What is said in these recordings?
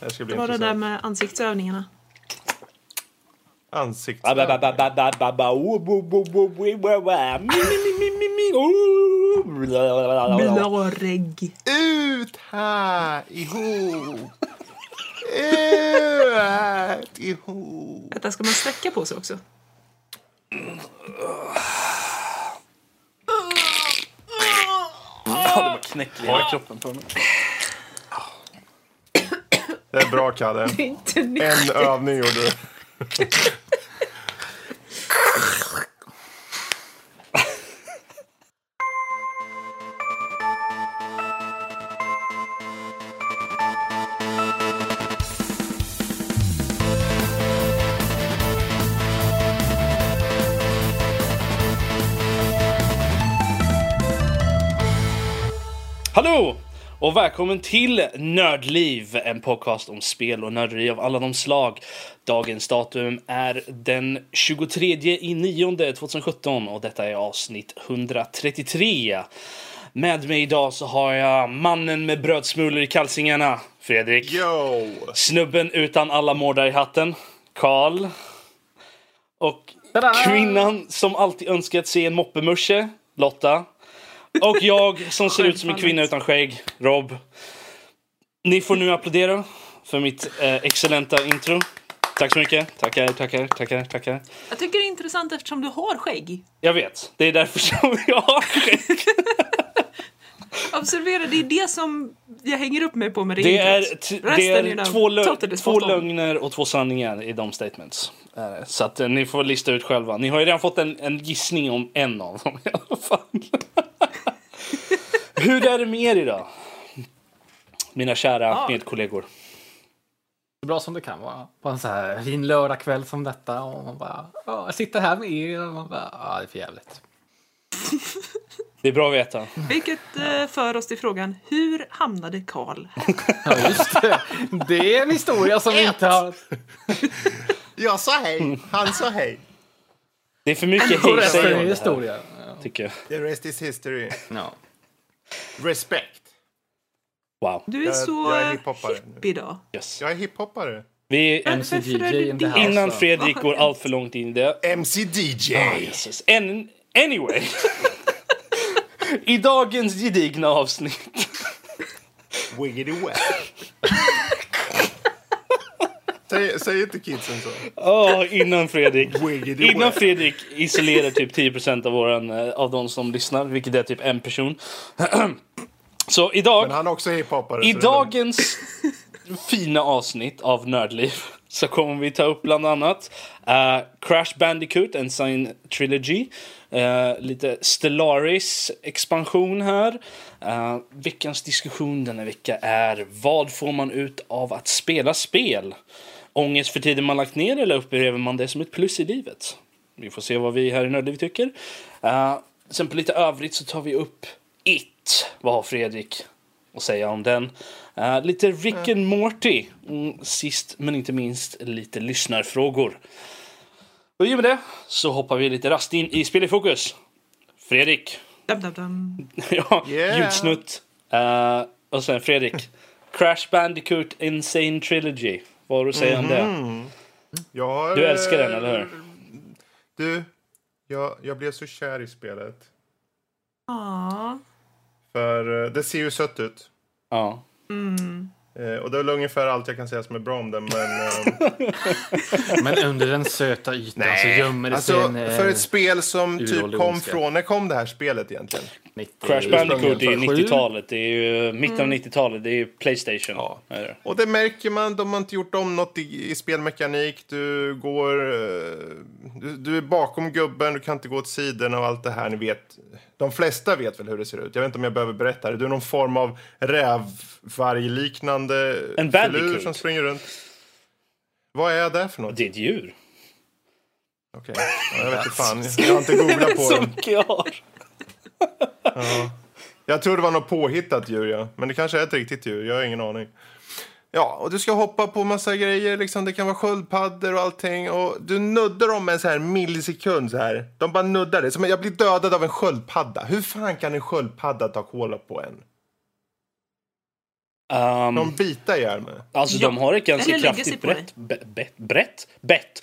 Det ska bli intressant. Det var det där med ansiktsövningarna. Blåregg. Ut här ihop. Ut ihop. Vänta, ska man sträcka på sig också? Det var knäcklig i kroppen på mig. Det är bra, Kalle. Det är inte nyttigt. En övning gjorde du. Hallå och välkommen till Nördliv, en podcast om spel och nörderi av alla de slag. Dagens datum är den 23/9/2017 och detta är avsnitt 133. Med mig idag så har jag mannen med brödsmulor i kalsingarna, Fredrik. Yo. Snubben utan alla mårdar i hatten, Karl. Och tada! Kvinnan som alltid önskat se en moppemörsche, Lotta. Och jag som ser ut som en kvinna utan skägg, Rob. Ni får nu applådera för mitt excellenta intro. Tack så mycket. Tackar. Jag tycker det är intressant eftersom du har skägg. Jag vet, det är därför som jag har skägg. Observera, det är det som jag hänger upp mig på med det är, två lögner och två sanningar i de statements. Så att ni får lista ut själva. Ni har ju redan fått en gissning om en av dem i alla fall. Hur är det med er idag? Mina kära medkollegor. Så bra som det kan vara. På en så här fin lördagkväll som detta. Och man bara, jag sitter här med er. Och man bara, det är för jävligt. Det är bra att veta. Vilket för oss till frågan, hur hamnade Karl här? Ja, just det. Det är en historia som vi inte har... Jag sa hej, han sa hej. Det är för mycket hej-sägande historia, tycker jag. The rest is history. No. Respekt. Wow. Du är jag är hipp idag. Yes. Jag är hiphopare. Vi är MCDJ in the house. Innan Fredrik går allt för långt in i det. MCDJ. Anyway. I dagens gedigna avsnitt. Wiggity wet. Säg inte kidsen så. Innan Fredrik isolerar typ 10% av de som lyssnar, vilket är typ en person. Så idag. Men han är också hiphopare. I dagens fina avsnitt av Nördliv så kommer vi ta upp bland annat Crash Bandicoot N. Sane Trilogy, lite Stellaris expansion här. Veckans diskussion denna vecka är: vad får man ut av att spela spel? Ångest för tiden man lagt ner, eller upplever man det som ett plus i livet? Vi får se vad vi här i Nördliv tycker. Sen på lite övrigt så tar vi upp It. Vad har Fredrik att säga om den? Lite Rick and Morty. Sist men inte minst lite lyssnarfrågor. Och i och med det så hoppar vi lite rast in i Spel i fokus. Fredrik. Ja, yeah. Ljudsnutt. Och sen Fredrik. Crash Bandicoot N. Sane Trilogy. Vad har du att säga om det? Ja, du älskar den, eller hur? Du, jag blev så kär i spelet. Ja. För det ser ju sött ut. Ja. Mm. Och det är ungefär allt jag kan säga som är bra om den, men... Men under den söta ytan så gömmer det sig en... För ett spel som typ kom från... När kom det här spelet egentligen? Crash Bandicoot är 90-talet. Det är ju mitten av 90-talet. Det är ju PlayStation. Ja. Och det märker man. De har inte gjort om något i spelmekanik. Du går... Du är bakom gubben. Du kan inte gå åt sidorna och allt det här. Ni vet... De flesta vet väl hur det ser ut. Jag vet inte om jag behöver berätta det. Du är någon form av rävvargliknande filur som springer runt. Vad är det för något? Det är ett djur. Okej. Okay. Ja, jag vet inte fan. Jag har inte googlat på dem. Ja. Jag tror det var något påhittat djur, ja. Men det kanske är ett riktigt djur. Jag har ingen aning. Ja, och du ska hoppa på massa grejer liksom. Det kan vara sköldpaddor och allting. Och du nuddar dem en så här millisekund så här. De bara nuddar det. Som jag blir dödad av en sköldpadda. Hur fan kan en sköldpadda ta kola på en? De bitar i armen. Alltså de har ett ganska kraftigt brett. Brett.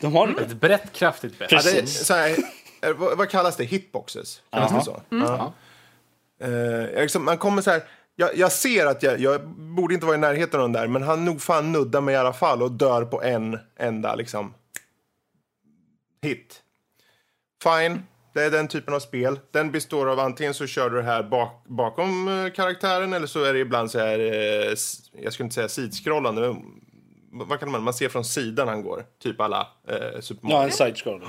De har ett brett kraftigt bett. Precis. Ja, det är så här, vad kallas det? Hitboxes. Kallas det så? Liksom, man kommer så här. Jag ser att jag borde inte vara i närheten av den där, men han nog fan nuddar mig i alla fall och dör på en enda liksom hit. Fine. Det är den typen av spel. Den består av antingen så kör du det här bakom karaktären, eller så är det ibland så här, jag skulle inte säga sidskrollande, men vad kan man ser från sidan han går, typ alla Super Mario. Ja, en sidescroller.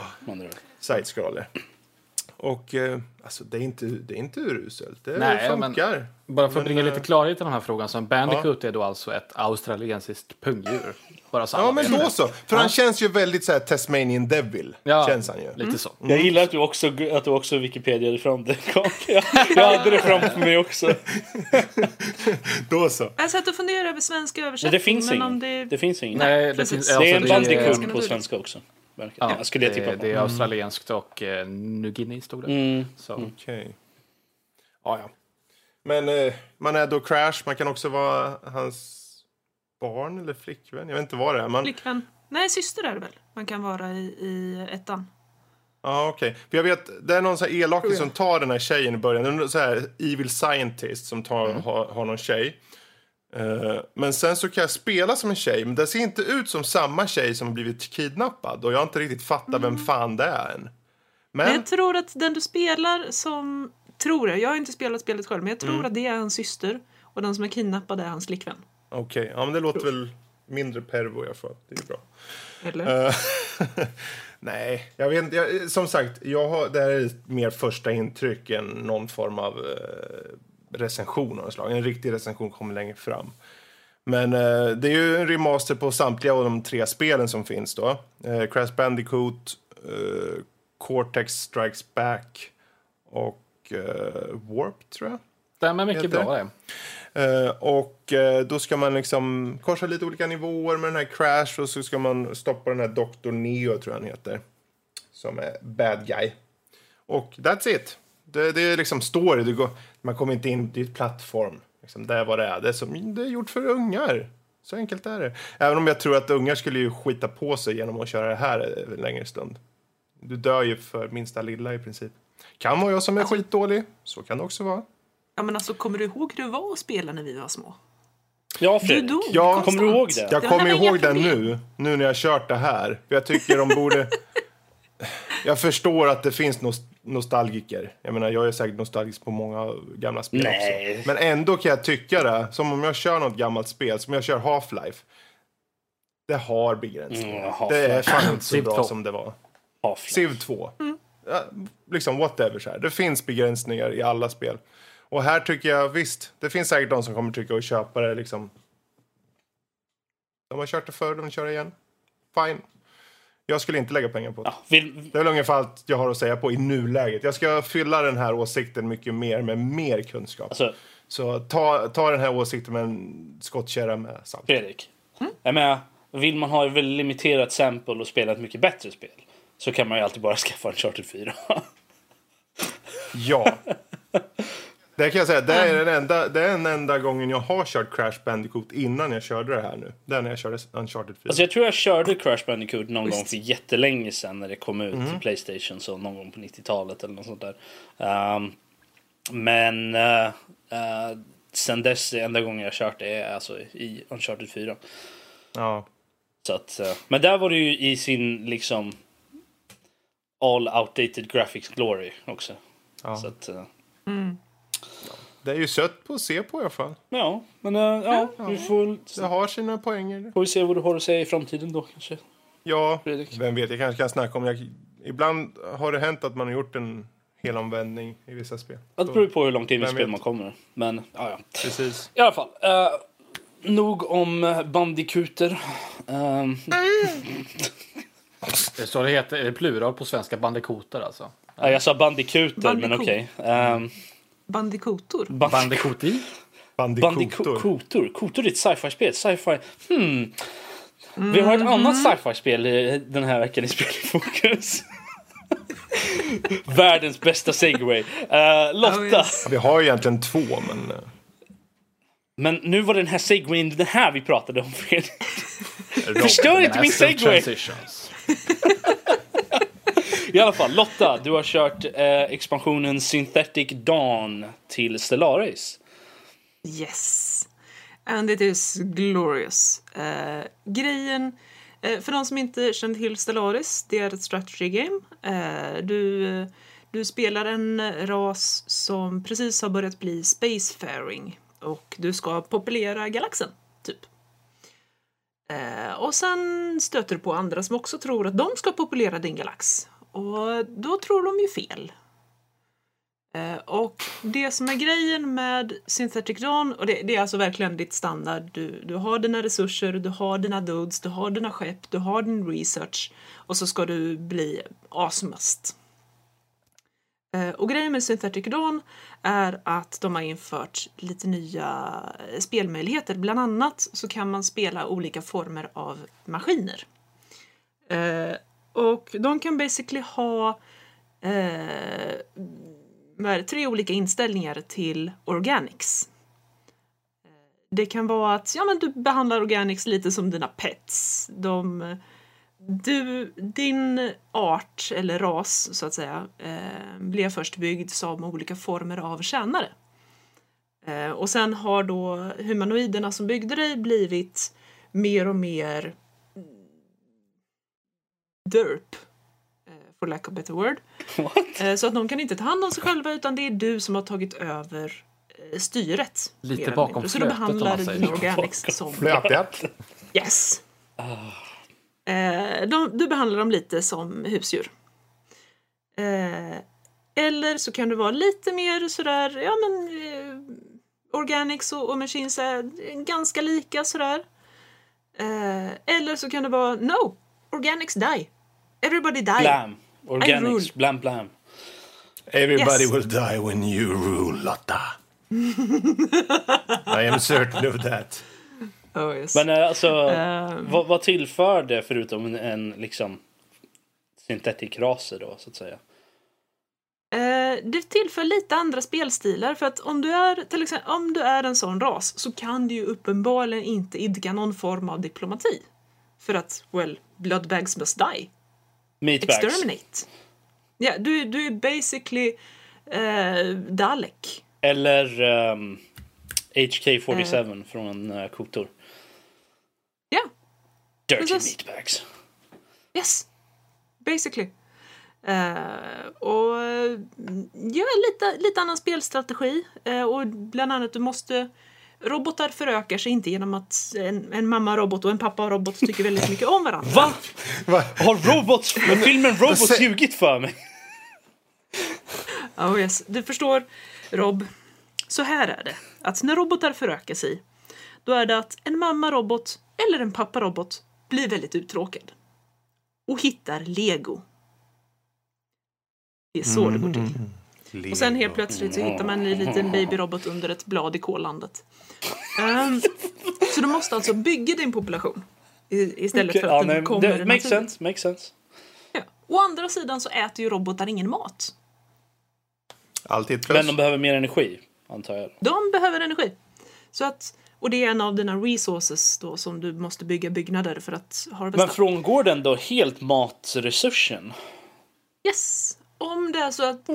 Sidescroller. Och alltså det är inte uruselt. Det funkar. Bara för att bringa lite klarhet till den här frågan, så en Bandicoot är då alltså ett australiensiskt pungdjur. Bara så. Ja, men då så. För han känns ju väldigt så här Tasmanian Devil. Ja, känns han ju. Lite så. Mm. Jag gillar att du också Wikipedia fram det. Jag hade det framför mig också. Då så. Jag satt och funderade över svenska översättningen. Det finns ingen. Nej, det är en Bandicoot på svenska också. Ja, det är australienskt och Nugini stod det. Okej. Ja. Men man är då Crash. Man kan också vara hans barn eller flickvän. Jag vet inte vad det är. Flickvän. Nej, syster är det väl. Man kan vara i ettan. Ja, okej. För jag vet, det är någon så här elakig som tar den här tjejen i början. Det är någon så här evil scientist som har någon tjej. Men sen så kan jag spela som en tjej, men det ser inte ut som samma tjej som blivit kidnappad, och jag har inte riktigt fattat vem fan det är än. Men jag tror att den du spelar som, jag har inte spelat spelet själv, men jag tror att det är hans syster, och den som är kidnappad är hans flickvän. Okej. Ja, men det låter väl mindre pervo i alla fall. Det är bra. Eller? Nej, jag vet inte. Som sagt, det här är mer första intryck än någon form av recension av en slag. En riktig recension kommer längre fram. Men det är ju en remaster på samtliga av de tre spelen som finns då. Crash Bandicoot, Cortex Strikes Back och Warp, tror jag. Den är mycket bra det. Då ska man liksom korsa lite olika nivåer med den här Crash, och så ska man stoppa den här Dr. Neo, tror jag han heter, som är bad guy. Och that's it. Det är liksom story. Man kommer inte in i ett plattform. Liksom, det är vad det är. Det är gjort för ungar. Så enkelt är det. Även om jag tror att ungar skulle ju skita på sig genom att köra det här en längre stund. Du dör ju för minsta lilla i princip. Kan vara jag som är skitdålig. Så kan det också vara. Ja, men alltså, kommer du ihåg hur du var och spelade när vi var små? Ja, Fredrik. Jag kommer ihåg det. Jag kommer ihåg det nu när jag kört det här. Jag tycker de borde... Jag förstår att det finns nostalgiker. Jag menar, jag är säkert nostalgisk på många gamla spel också. Men ändå kan jag tycka det. Som om jag kör något gammalt spel. Som jag kör Half-Life. Det har begränsningar. Det är fan inte så bra som det var. Civ 2. Ja, liksom whatever så här. Det finns begränsningar i alla spel. Och här tycker jag, visst. Det finns säkert de som kommer tycka och köpa det liksom. De har kört det förr, de kör det igen. Fine. Jag skulle inte lägga pengar på det. Det är väl ungefär allt jag har att säga på i nuläget. Jag ska fylla den här åsikten mycket mer med mer kunskap. Alltså, så ta den här åsikten med en skottkärra med salt. Fredrik, jag menar, vill man ha ett limiterat sample och spela ett mycket bättre spel, så kan man ju alltid bara skaffa en Uncharted 4. Ja. Det kan jag säga, det är den enda gången jag har kört Crash Bandicoot innan jag körde det här nu. Det är när jag körde Uncharted 4. Alltså jag tror jag körde Crash Bandicoot någon gång för jättelänge sedan när det kom ut till PlayStation, så någon gång på 90-talet eller något sånt där. Sen dess, den enda gången jag kört är alltså i Uncharted 4. Ja. Så att, men där var det ju i sin liksom all outdated graphics glory också. Ja. Så att... Det är ju sött på att se på i alla fall. Ja, men vi får... Det har sina poänger. Får vi se vad du har att säga i framtiden då, kanske. Ja, Fredrik. Vem vet, jag kanske kan snacka om... Ibland har det hänt att man har gjort en helomvändning i vissa spel. Det beror på hur långt in i spel man kommer. Men, ja. Precis. I alla fall. Nog om bandikuter. Så det heter, är det plural på svenska, bandikoter alltså? Ja, jag sa bandikuter, men okej. Bandikotor. Kotor är ett sci-fi-spel. Vi har ett annat sci-fi-spel den här veckan i Spelfokus. Världens bästa segway. Lotta. Vi har ju egentligen två, men... Men nu var den här segwayen, den här vi pratade om. Förstör inte min segway. I alla fall, Lotta, du har kört expansionen Synthetic Dawn till Stellaris. Yes. And it is glorious. Grejen, för de som inte känner till Stellaris, det är ett strategy game. Du spelar en ras som precis har börjat bli spacefaring. Och du ska populera galaxen, typ. Och sen stöter du på andra som också tror att de ska populera din galax. Och då tror de ju fel. Och det som är grejen med Synthetic Dawn, och det är alltså verkligen ditt standard. Du har dina resurser, du har dina dudes, du har dina skepp, du har din research. Och så ska du bli asmest. Och grejen med Synthetic Dawn är att de har infört lite nya spelmöjligheter. Bland annat så kan man spela olika former av maskiner. Och de kan basically ha 3 olika inställningar till organics. Det kan vara att du behandlar organics lite som dina pets. Din art eller ras så att säga blev först byggd som olika former av tjänare. Och sen har då humanoiderna som byggde dig blivit mer och mer derp. For lack of a better word. Så att de kan inte ta hand om sig själva, utan det är du som har tagit över styret. Lite bakom flötet. Så du behandlar din organics som... Flötet? Yes. Du behandlar dem lite som husdjur. Eller så kan du vara lite mer sådär, organics och machines är ganska lika sådär. Eller så kan det vara, no, organics die. Everybody die. Blam. Organics, blam, blam. Everybody yes. will die when you rule, Lotta. I am certain of that. Oh, yes. Men alltså, vad tillför det förutom en liksom syntetisk ras då, så att säga? Det tillför lite andra spelstilar, för att om du är till exempel, om du är en sån ras, så kan du ju uppenbarligen inte idka någon form av diplomati. För att, bloodbags must die. Meatbags. Exterminate. Ja, du är basically Dalek. Eller... HK47 från KOTOR. Ja. Yeah. Dirty meatbags. Yes. Basically. Och ja, lite annan spelstrategi. Och bland annat du måste... Robotar förökar sig inte genom att en mamma-robot och en pappa-robot tycker väldigt mycket om varandra. Va? Har robots... filmen Robots ljugit för mig? Oh yes. Du förstår, Rob... Så här är det, att när robotar förökar sig, då är det att en mamma-robot eller en pappa-robot blir väldigt uttråkad. Och hittar Lego. Det är så det går till. Lego. Och sen helt plötsligt så hittar man en liten babyrobot under ett blad i kolandet. Så du måste alltså bygga din population istället för att den kommer... Det makes sense. Ja. Å andra sidan så äter ju robotar ingen mat. Alltid plus. Men de behöver mer energi. De behöver energi. Så att, och det är en av dina resources då, som du måste bygga byggnader för att harvesta. Men frångår den då helt matresursen? Yes. Om det är så att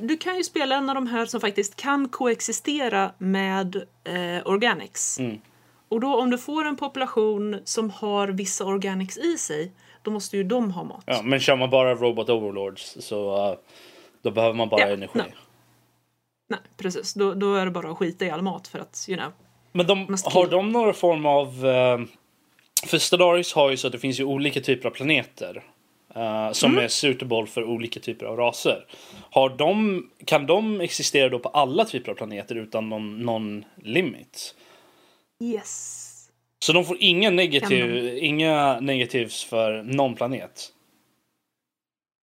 du kan ju spela en av de här som faktiskt kan koexistera med organics. Mm. Och då om du får en population som har vissa organics i sig, då måste ju de ha mat. Ja, men kör man bara robot overlords så då behöver man bara energi. Nej, precis. Då är det bara att skita i all mat för att, Men har de någon form av... för Stellaris har ju så att det finns ju olika typer av planeter som är suitable för olika typer av raser. Kan de existera då på alla typer av planeter utan någon limit? Yes. Så de får inga negatives för någon planet?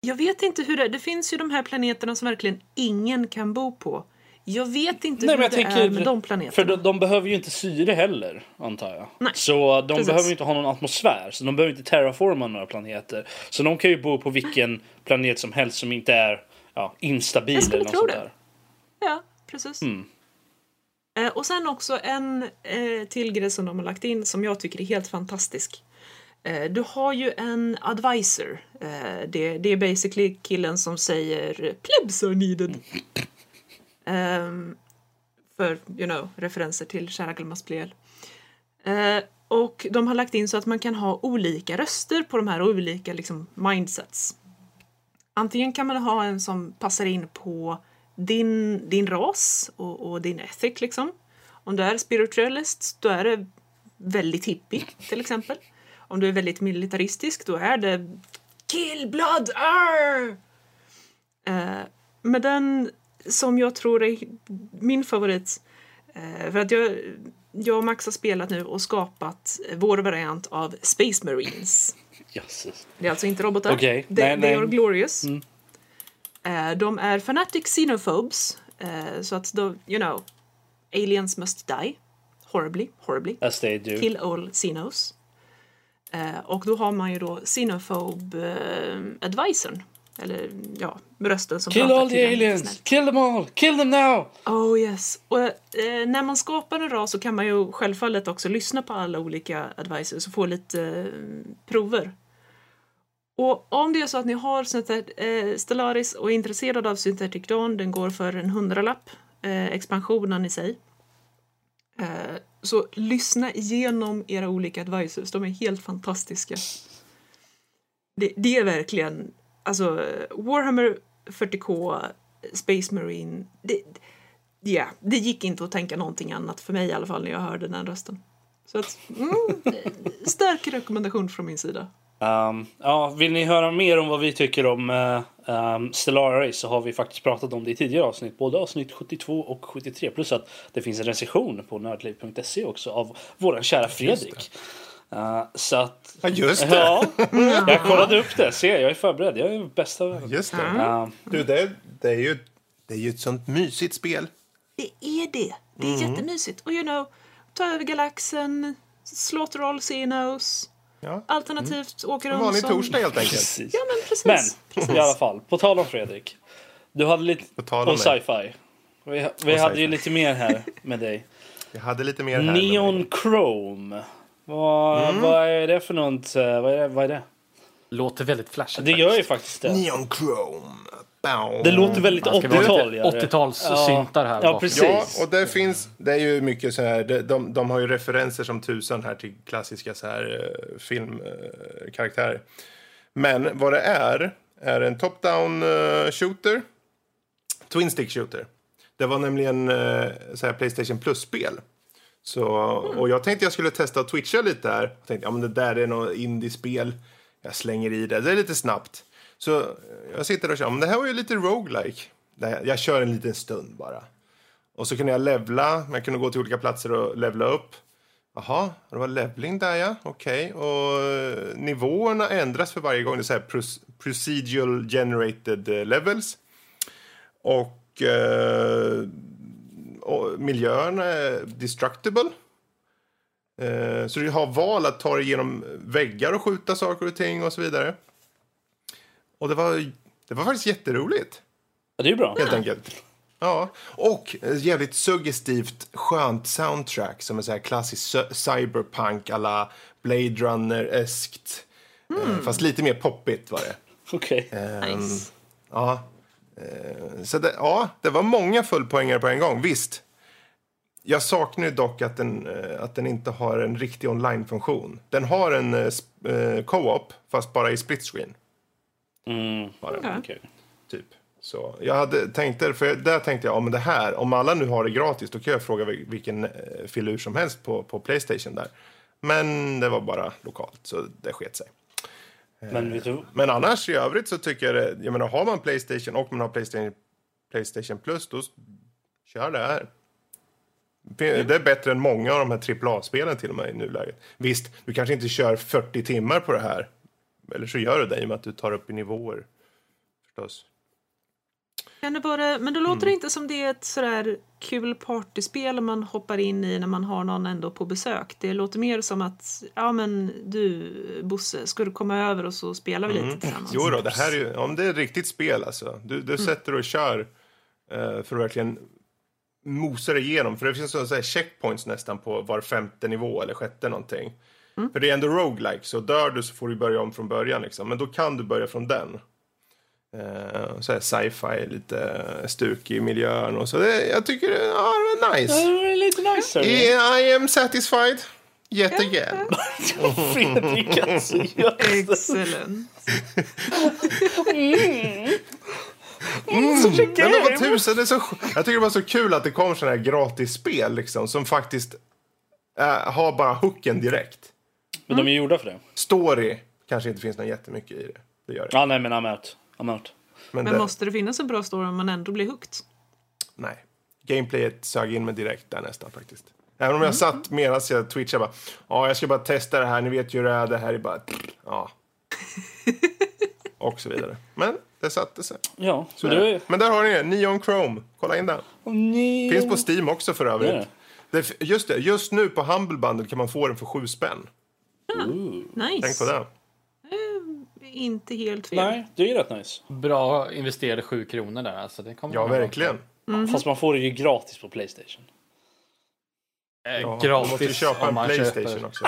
Jag vet inte hur det är. Det finns ju de här planeterna som verkligen ingen kan bo på. Jag vet inte hur det är med de planeterna. För de behöver ju inte syre heller, antar jag. Nej, så de behöver inte ha någon atmosfär. Så de behöver inte terraforma några planeter. Så de kan ju bo på vilken planet som helst som inte är instabil eller något sånt där. Ja, precis. Mm. Och sen också en till grej som de har lagt in som jag tycker är helt fantastisk. Du har ju en advisor. Det är basically killen som säger plebs are needed. För, you know, referenser till kära Glömmasplel. Och de har lagt in så att man kan ha olika röster på de här olika liksom, mindsets. Antingen kan man ha en som passar in på din ras och din ethic liksom. Om du är spiritualist, då är det väldigt hippie till exempel. Om du är väldigt militaristisk, då är det kill blood, arr! Men den som jag tror är min favorit, för att jag och Max har spelat nu och skapat vår variant av Space Marines. Jesus. Det är alltså inte robotar. Okay. They are glorious. Mm. De är fanatic xenophobes. Så att, you know, aliens must die. Horribly, horribly. As they do. Kill all xenos. Och då har man ju då xenophobe-advisorn. Eller, ja, rösten som kill all the aliens! Kill them all! Kill them now! Oh yes. Och när man skapar en ras så kan man ju självfallet också lyssna på alla olika advisors och få lite prover. Och om det är så att ni har Stellaris och är intresserad av Synthetic Dawn, den går för en 100-lapp, expansionen i sig. Så lyssna igenom era olika advisors, de är helt fantastiska. Det är verkligen, alltså Warhammer 40k, Space Marine, det gick inte att tänka någonting annat för mig i alla fall när jag hörde den rösten. Så att, stark rekommendation från min sida. Vill ni höra mer om vad vi tycker om Stellaris, så har vi faktiskt pratat om det i tidigare avsnitt, både avsnitt 72 och 73, plus att det finns en recension på nördliv.se också av våran kära Fredrik. Så att, just det. Ja, jag kollade upp det, se, jag är förberedd, jag är bästa vän. Just det. Du, det är ju ett sånt mysigt spel. Det är jättemysigt. Och you know, ta över galaxen, slaughter all xenos. Ja. Alternativt åker de som... Vanlig torsdag helt enkelt. Precis. Ja, men precis. I alla fall, på tal om Fredrik. Du hade lite... På sci-fi. Vi hade ju lite mer här med dig. Jag hade lite mer här. Neon Chrome. Vad är det för något? Vad är det? Låter väldigt flashigt. Det gör ju faktiskt det. Neon Chrome. Det låter väldigt 80-tals syntar här. Ja, precis. Ja, och det finns, det är ju mycket så här, de har ju referenser som tusan här till klassiska så här filmkaraktärer. Men vad det är en top-down shooter, twin stick shooter. Det var nämligen så här PlayStation Plus-spel. Så och jag tänkte jag skulle testa att twitcha lite där. Jag tänkte, ja men det där är något indie-spel. Jag slänger i det. Det är lite snabbt. Så jag sitter och kör, men det här var ju lite roguelike. Jag kör en liten stund bara. Och så kunde jag levla, jag kunde gå till olika platser och levla upp. Jaha, det var leveling där ja, okej. Okay. Och nivåerna ändras för varje gång, det är så här procedural generated levels. Och miljöerna är destructible. Så du har val att ta dig igenom väggar och skjuta saker och ting och så vidare. Och det var faktiskt jätteroligt. Ja, det är ju bra. Helt enkelt. Ja, och jävligt suggestivt skönt soundtrack som är så här klassisk cyberpunk alla Blade Runner-eskt. Fast lite mer poppigt var det. Okej. Okay. Nice. Ja. Så det var många fullpoängare på en gång, visst. Jag saknar ju dock att den inte har en riktig online-funktion. Den har en co-op fast bara i split screen. Okay. Typ. Så jag hade tänkt det, för där tänkte jag, ja, men det här, om alla nu har det gratis, då kan jag fråga vilken filur som helst på PlayStation där. Men det var bara lokalt, så det sket sig. Men annars i övrigt så tycker jag menar, har man PlayStation och man har PlayStation Plus, då kör det här. Det är bättre än många av de här AAA-spelen till och med i nuläget. Visst, du kanske inte kör 40 timmar på det här. Eller så gör du det i och med att du tar upp i nivåer. Förstås. Kan det bara, men då låter det inte som det är ett sådär kul partyspel man hoppar in i när man har någon ändå på besök. Det låter mer som att, ja men du Bosse, ska du komma över och så spelar vi lite tillsammans. Jo då, det här är ju, om det är ett riktigt spel alltså. Du sätter och kör för att verkligen mosar igenom. För det finns så här checkpoints nästan på var femte nivå eller sjätte någonting. Mm. För det är ändå roguelike, så dör du så får du börja om från början liksom. Men då kan du börja från den. Så här sci-fi, lite stuk i miljön och så. Det, jag tycker det är nice. Det är lite nice. I am satisfied. Yet again. Fredrik alltså. Excellent. Det var tusen. Det är så, jag tycker det var så kul att det kom sådana här gratis spel liksom, som faktiskt har bara hooken direkt. Men de är gjorda för det. Story kanske inte finns något jättemycket i det. Det gör det. Ja, nej, men I'm out. Men det... måste det finnas en bra story om man ändå blir hooked? Nej. Gameplayet sög in mig direkt där nästan faktiskt. Även om jag satt medan jag twitchade bara, ja, jag ska bara testa det här, ni vet ju det här är bara, ja. Och så vidare. Men det satte sig. Ja, så det är... Men där har ni det, Neon Chrome. Kolla in den. Finns på Steam också för övrigt. Just det, just nu på Humble Bundle kan man få den för 7 spänn. Ja, nice. Tänk på det. Inte helt fel. Nej, det är rätt nice. Bra investerade 7 kronor där. Alltså, det kommer ja, verkligen. Mm-hmm. Fast man får det ju gratis på PlayStation. Ja, gratis måste köpa en PlayStation också.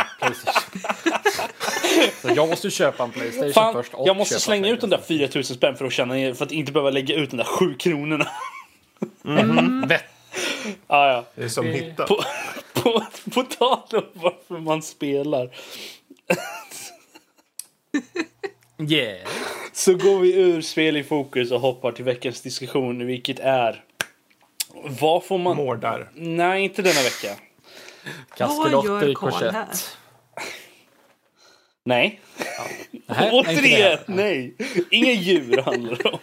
Så jag måste köpa en PlayStation först. Jag måste slänga ut den där 4000 spänn för att känna, för att inte behöva lägga ut den där 7 kronorna. Ja. Det är som hitta. På tal om varför man spelar. Yeah. Så går vi ur spel i fokus och hoppar till veckans diskussion, vilket är: vad får man... Mordar. Nej, inte denna vecka. Kaskelotter i korsett. Nej. Återigen, nej. Inga djur handlar om.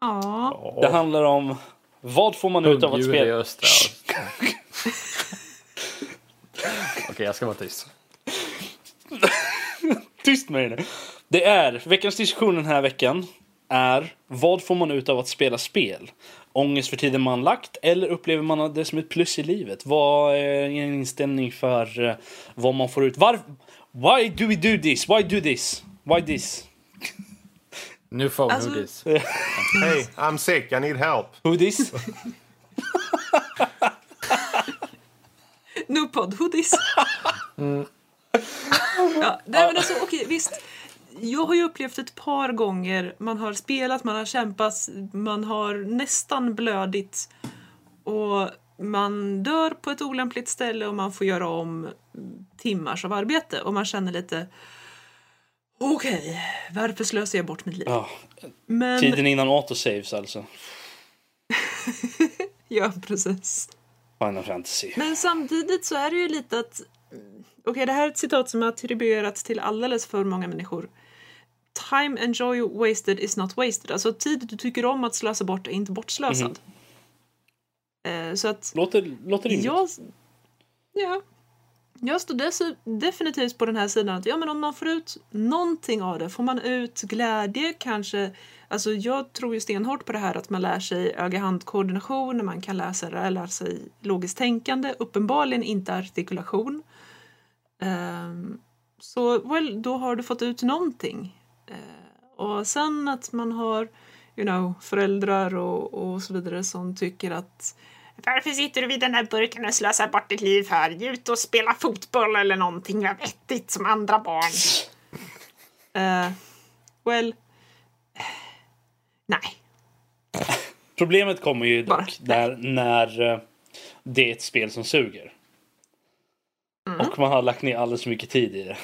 Ja. Det handlar om vad får man ut av att spela. Östra. Okej, jag ska vara tyst. Tyst med det. Det är, veckans diskussion den här veckan är: vad får man ut av att spela spel? Ångest för tiden man lagt, eller upplever man det som ett plus i livet? Vad är en inställning för vad man får ut? Why do we do this? Why do this? Why this? Nu får alltså... who this? Hey, I'm sick, I need help. Who this? Nu podd, who this? Ja, men alltså, okej, visst. Jag har ju upplevt ett par gånger, man har spelat, man har kämpat, man har nästan blödit och man dör på ett olämpligt ställe och man får göra om timmars av arbete och man känner lite okej, varför slösar jag bort mitt liv? Ja, men... tiden innan autosaves alltså. Ja, precis. Final Fantasy. Men samtidigt så är det ju lite att okej, det här är ett citat som har attribuerats till alldeles för många människor. Time enjoy wasted is not wasted. Alltså tid du tycker om att slösa bort är inte bortslösad. Mm-hmm. Så att... Låter rimligt. Jag står definitivt på den här sidan att ja, men om man får ut någonting av det, får man ut glädje kanske. Alltså jag tror ju stenhårt på det här att man lär sig öga-handkoordination, man kan lära sig logiskt tänkande, uppenbarligen inte artikulation. Så då har du fått ut någonting. Och sen att man har föräldrar och så vidare som tycker att varför sitter du vid den här burken och slösar bort ditt liv här? Ge ut och spela fotboll eller någonting vettigt som andra barn. Nej. Problemet kommer ju dock när det är ett spel som suger. Och man har lagt ner alldeles för mycket tid i det.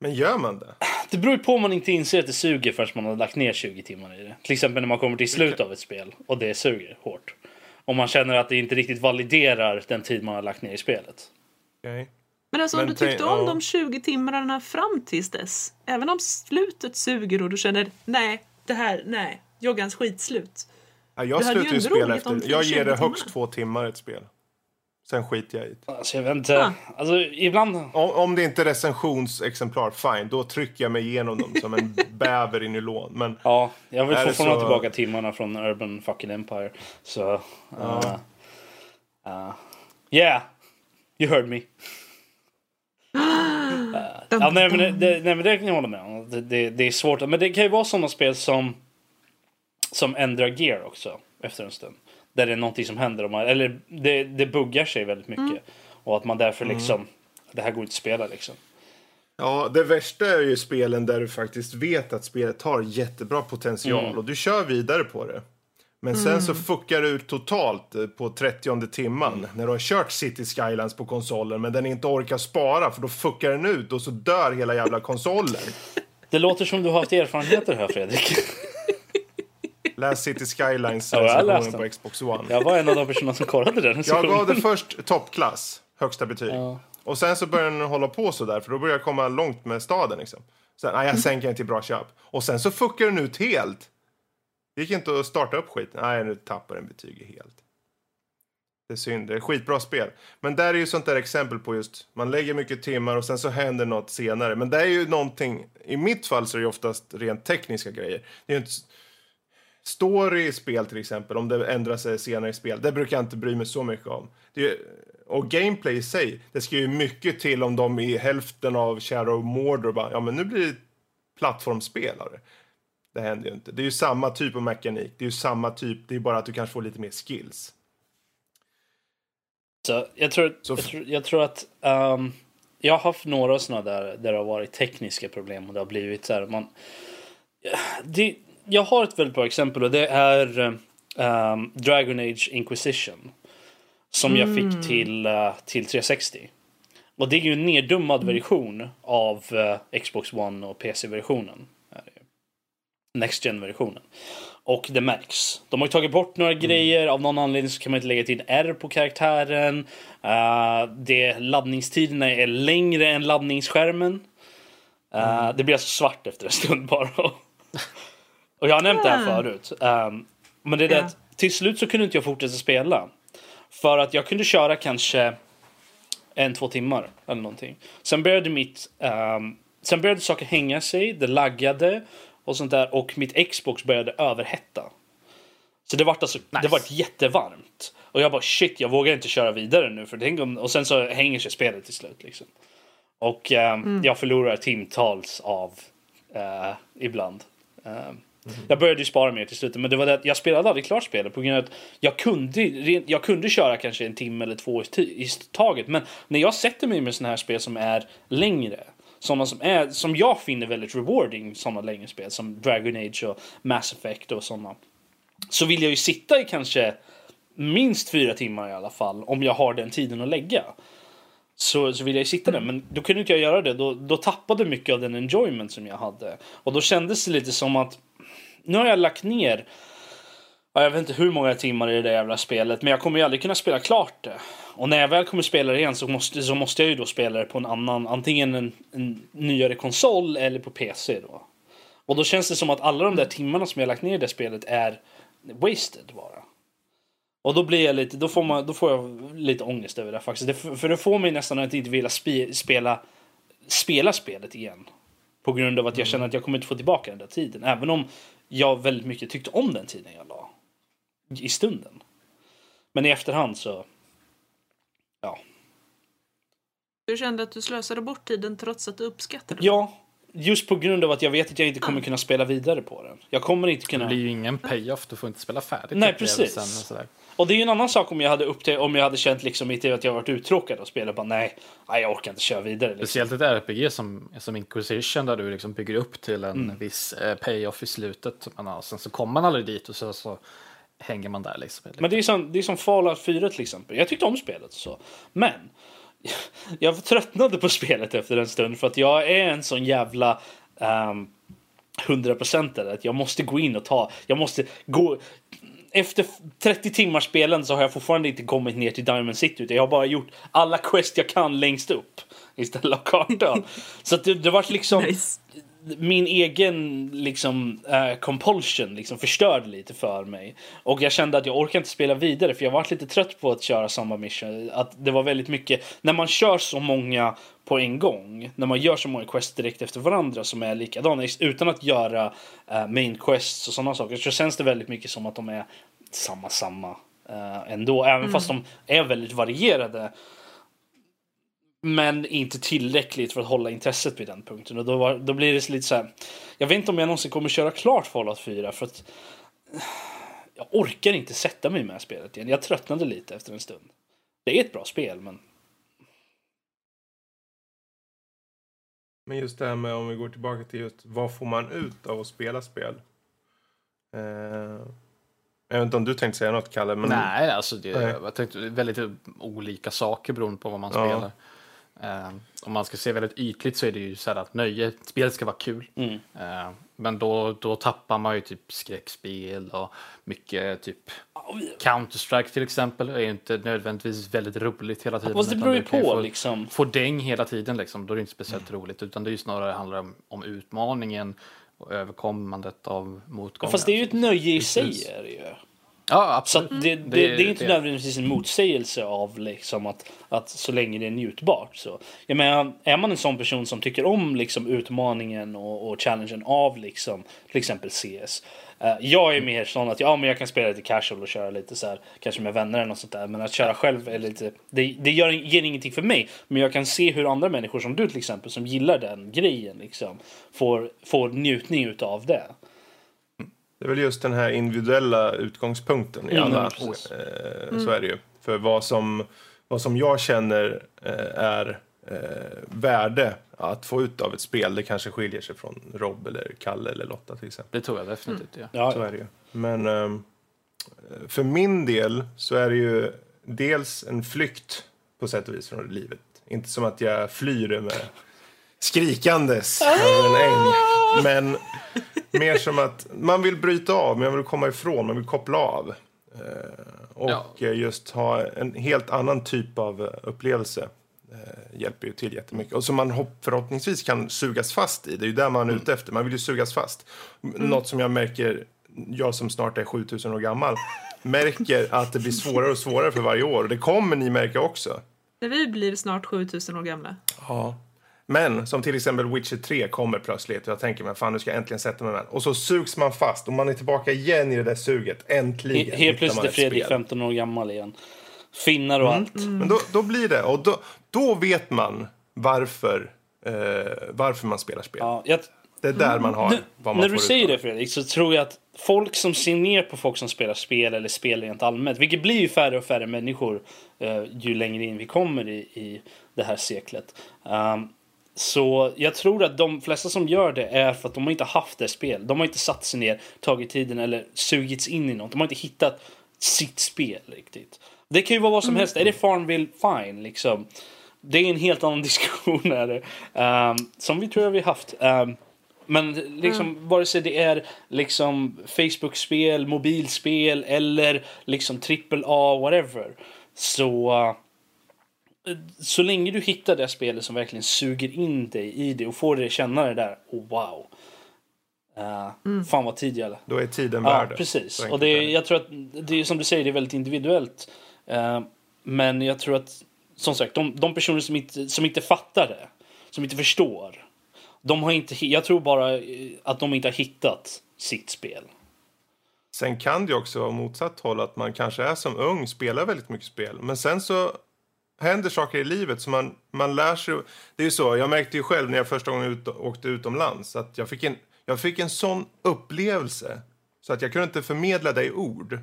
Men gör man det? Det beror ju på om man inte inser att det suger förrän man har lagt ner 20 timmar i det. Till exempel när man kommer till slut av ett spel och det suger hårt. Om man känner att det inte riktigt validerar den tid man har lagt ner i spelet. Okay. Men alltså om du tyckte om de 20 timmarna fram tills dess. Även om slutet suger och du känner nej, joggans skitslut. Ja, jag slutar ju spela efter. Jag ger det högst 2 timmar ett spel. Sen skiter jag i det. Alltså, jag vet inte. Alltså, ibland... Om det inte är recensionsexemplar, fine. Då trycker jag mig igenom dem som en bäver in i lån. Men ja, jag vill fortfarande så... tillbaka timmarna från Urban fucking Empire. Så... yeah, you heard me. Nej, men det kan jag hålla med om. Det är svårt. Men det kan ju vara sådana spel som ändrar gear också efter en stund. där det är någonting som händer och man, eller det buggar sig väldigt mycket och att man därför liksom det här går inte att spela liksom. Ja, det värsta är ju spelen där du faktiskt vet att spelet har jättebra potential och du kör vidare på det. Men sen så fuckar du ut totalt på 30:e timman när du har kört City Skylines på konsolen men den inte orkar spara för då fuckar den ut och så dör hela jävla konsolen. Det låter som du har haft erfarenheter här, Fredrik. Läs City Skylines på Xbox One. Jag var en av de personer som kollade den. Jag gav det först toppklass, högsta betyg. Ja. Och sen så börjar den hålla på så där för då börjar jag komma långt med staden liksom. Sen jag sänker den till bra köp. Och sen så fuckar den ut helt. Det gick inte att starta upp skit. Nej, nu tappar den betyget helt. Det är synd. Det är skitbra spel. Men där är ju sånt där exempel på just... Man lägger mycket timmar och sen så händer något senare. Men det är ju någonting... I mitt fall så är det oftast rent tekniska grejer. Det är ju inte... Story i spel till exempel. Om det ändrar sig senare i spel. Det brukar jag inte bry mig så mycket om. Det är ju... Och gameplay i sig. Det ska ju mycket till om de i hälften av Shadow of Mordor bara... Ja, men nu blir det plattformspelare. Det händer ju inte. Det är ju samma typ av mekanik. Det är ju samma typ. Det är bara att du kanske får lite mer skills. Så jag tror att jag har haft några sådana där det har varit tekniska problem och det har blivit så här. Jag har ett väldigt bra exempel och det är Dragon Age Inquisition som jag fick till 360. Och det är ju en neddummad version av Xbox One och PC-versionen. Next Gen-versionen. Och det märks. De har tagit bort några grejer. Av någon anledning så kan man inte lägga till R på karaktären. Laddningstiderna är längre än laddningsskärmen. Det blir alltså svart efter en stund bara. Och jag har nämnt det här förut. Men det är det att till slut så kunde inte jag fortsätta spela. För att jag kunde köra kanske 1-2 timmar eller någonting. Sen började saker hänga sig. Det laggade. Och sånt där. Och mitt Xbox började överhetta. Så det var alltså, det var jättevarmt. Och jag bara shit, jag vågar inte köra vidare nu. Och sen så hänger sig spelet till slut liksom. Och jag förlorar timtals av ibland. Jag började ju spara mer till slut. Men det var det att jag spelade aldrig klart spelet. På grund av att jag kunde köra kanske en timme eller två i taget. Men när jag sätter mig med såna här spel som är längre... Sådana som jag finner väldigt rewarding, sådana längre spel som Dragon Age och Mass Effect och sådana, så vill jag ju sitta i kanske minst 4 timmar i alla fall, om jag har den tiden att lägga, så vill jag ju sitta där. Men då kunde inte jag göra det, då tappade mycket av den enjoyment som jag hade. Och då kändes det lite som att nu har jag lagt ner, jag vet inte hur många timmar i det där jävla spelet, men jag kommer ju aldrig kunna spela klart det. Och när jag väl kommer spela det igen så måste jag ju då spela det på en annan, antingen en nyare konsol eller på PC då. Och då känns det som att alla de där timmarna som jag lagt ner i det spelet är wasted bara. Och då blir jag lite, då får jag lite ångest över det faktiskt. För det får mig nästan att inte vilja spela spelet igen. På grund av att jag känner att jag kommer inte få tillbaka den där tiden. Även om jag väldigt mycket tyckte om den tiden jag la. I stunden. Men i efterhand så... Ja. Du kände att du slösade bort tiden trots att du uppskattade det? Ja, just på grund av att jag vet att jag inte kommer kunna spela vidare på den. Jag kommer inte kunna... Det blir ju ingen payoff, du får inte spela färdigt. Nej, precis. Och sådär. Och det är ju en annan sak om jag hade känt liksom inte att jag varit uttråkad och spelat bara nej, jag orkar inte köra vidare. Liksom. Speciellt ett RPG som Inquisition där du liksom bygger upp till en viss payoff i slutet. Men sen så kommer man aldrig dit och så hänger man där liksom. Men det är som Fallout 4 till exempel. Jag tyckte om spelet så. Men jag tröttnade på spelet efter en stund för att jag är en sån jävla 100%-are att jag måste gå in och gå efter 30 timmars spelen så har jag fortfarande inte kommit ner till Diamond City utan jag har bara gjort alla quest jag kan längst upp istället för kartan. Så det var liksom nice. Min egen liksom compulsion liksom förstörde lite för mig och jag kände att jag orkar inte spela vidare för jag var lite trött på att köra samma mission, att det var väldigt mycket när man kör så många på en gång, när man gör så många quests direkt efter varandra som är likadana utan att göra main quests och sådana saker, så känns det väldigt mycket som att de är samma ändå, även fast de är väldigt varierade. Men inte tillräckligt för att hålla intresset vid den punkten. Och då blir det lite så här. Jag vet inte om jag någonsin kommer köra klart Fallout 4. För att jag orkar inte sätta mig med spelet igen. Jag tröttnade lite efter en stund. Det är ett bra spel, men... Men just det här med, om vi går tillbaka till just vad får man ut av att spela spel? Jag vet inte om du tänkte säga något, Kalle. Men... Nej, alltså jag tänkte väldigt olika saker beroende på vad man spelar. Om man ska se väldigt ytligt så är det ju så här att spelet ska vara kul. Men då tappar man ju typ skräckspel och mycket typ Counter-Strike till exempel är ju inte nödvändigtvis väldigt roligt hela tiden. Fast det beror ju på liksom. Få däng hela tiden liksom, då är det inte speciellt roligt, utan det är ju snarare handlar om utmaningen och överkommandet av motgångar. Fast det är ju ett nöje i sig, är det ju. Ja, absolut. Så det är inte nödvändigtvis en motsägelse av liksom att så länge det är njutbart. Så jag menar, är man en sån person som tycker om liksom utmaningen och challengen av liksom till exempel CS. Jag är mer sån att men jag kan spela lite casual och köra lite så här kanske med vänner eller något sånt där, men att köra själv är lite det ger ingenting för mig, men jag kan se hur andra människor som du till exempel som gillar den grejen liksom får njutning utav det. Det är väl just den här individuella utgångspunkten i alla så är det ju. För vad som jag känner är värde att få ut av ett spel, det kanske skiljer sig från Rob eller Kalle eller Lotta till exempel. Det tror jag definitivt, ja. Så är det ju. Men för min del så är det ju dels en flykt på sätt och vis från livet. Inte som att jag flyr med skrikandes över en äng. Men mer som att man vill bryta av, man vill komma ifrån, man vill koppla av. Och just ha en helt annan typ av upplevelse hjälper ju till jättemycket. Och som man förhoppningsvis kan sugas fast i. Det är ju där man är ute efter, man vill ju sugas fast. Något som jag märker, jag som snart är 7000 år gammal, märker att det blir svårare och svårare för varje år. Och det kommer ni märka också. När vi blir snart 7000 år gamla. Ja. Men som till exempel Witcher 3 kommer plötsligt och jag tänker mig, fan nu ska jag äntligen sätta mig med. Och så sugs man fast och man är tillbaka igen i det där suget. Äntligen. Helt plötsligt är Fredrik 15 år gammal igen. Finnar och allt. Men då blir det. Och då vet man varför man spelar spel. Ja, det är där man har vad man får. När du säger det, Fredrik, så tror jag att folk som ser ner på folk som spelar spel eller spel rent allmänt, vilket blir ju färre och färre människor ju längre in vi kommer i det här seklet. Så jag tror att de flesta som gör det är för att de har inte haft det spel. De har inte satt sig ner, tagit tiden eller sugits in i något. De har inte hittat sitt spel riktigt. Det kan ju vara vad som helst. Är det Farmville? Fine, liksom. Det är en helt annan diskussion här, som vi tror att vi haft. Men liksom, vare sig det är liksom Facebook-spel, mobilspel eller liksom AAA, whatever. Så länge du hittar det spelet som verkligen suger in dig i det och får dig känna det där, wow. Fan vad tid gäller. Då är tiden värd. Ja, precis. Och jag tror att det är som du säger, det är väldigt individuellt. Men jag tror att, som sagt, de personer som inte fattar det, som inte förstår, jag tror bara att de inte har hittat sitt spel. Sen kan det också vara motsatt håll, att man kanske är som ung, spelar väldigt mycket spel, men sen så händer saker i livet som man lär sig. Det är ju så, jag märkte ju själv när jag första gången åkte utomlands att jag fick en sån upplevelse så att jag kunde inte förmedla det i ord.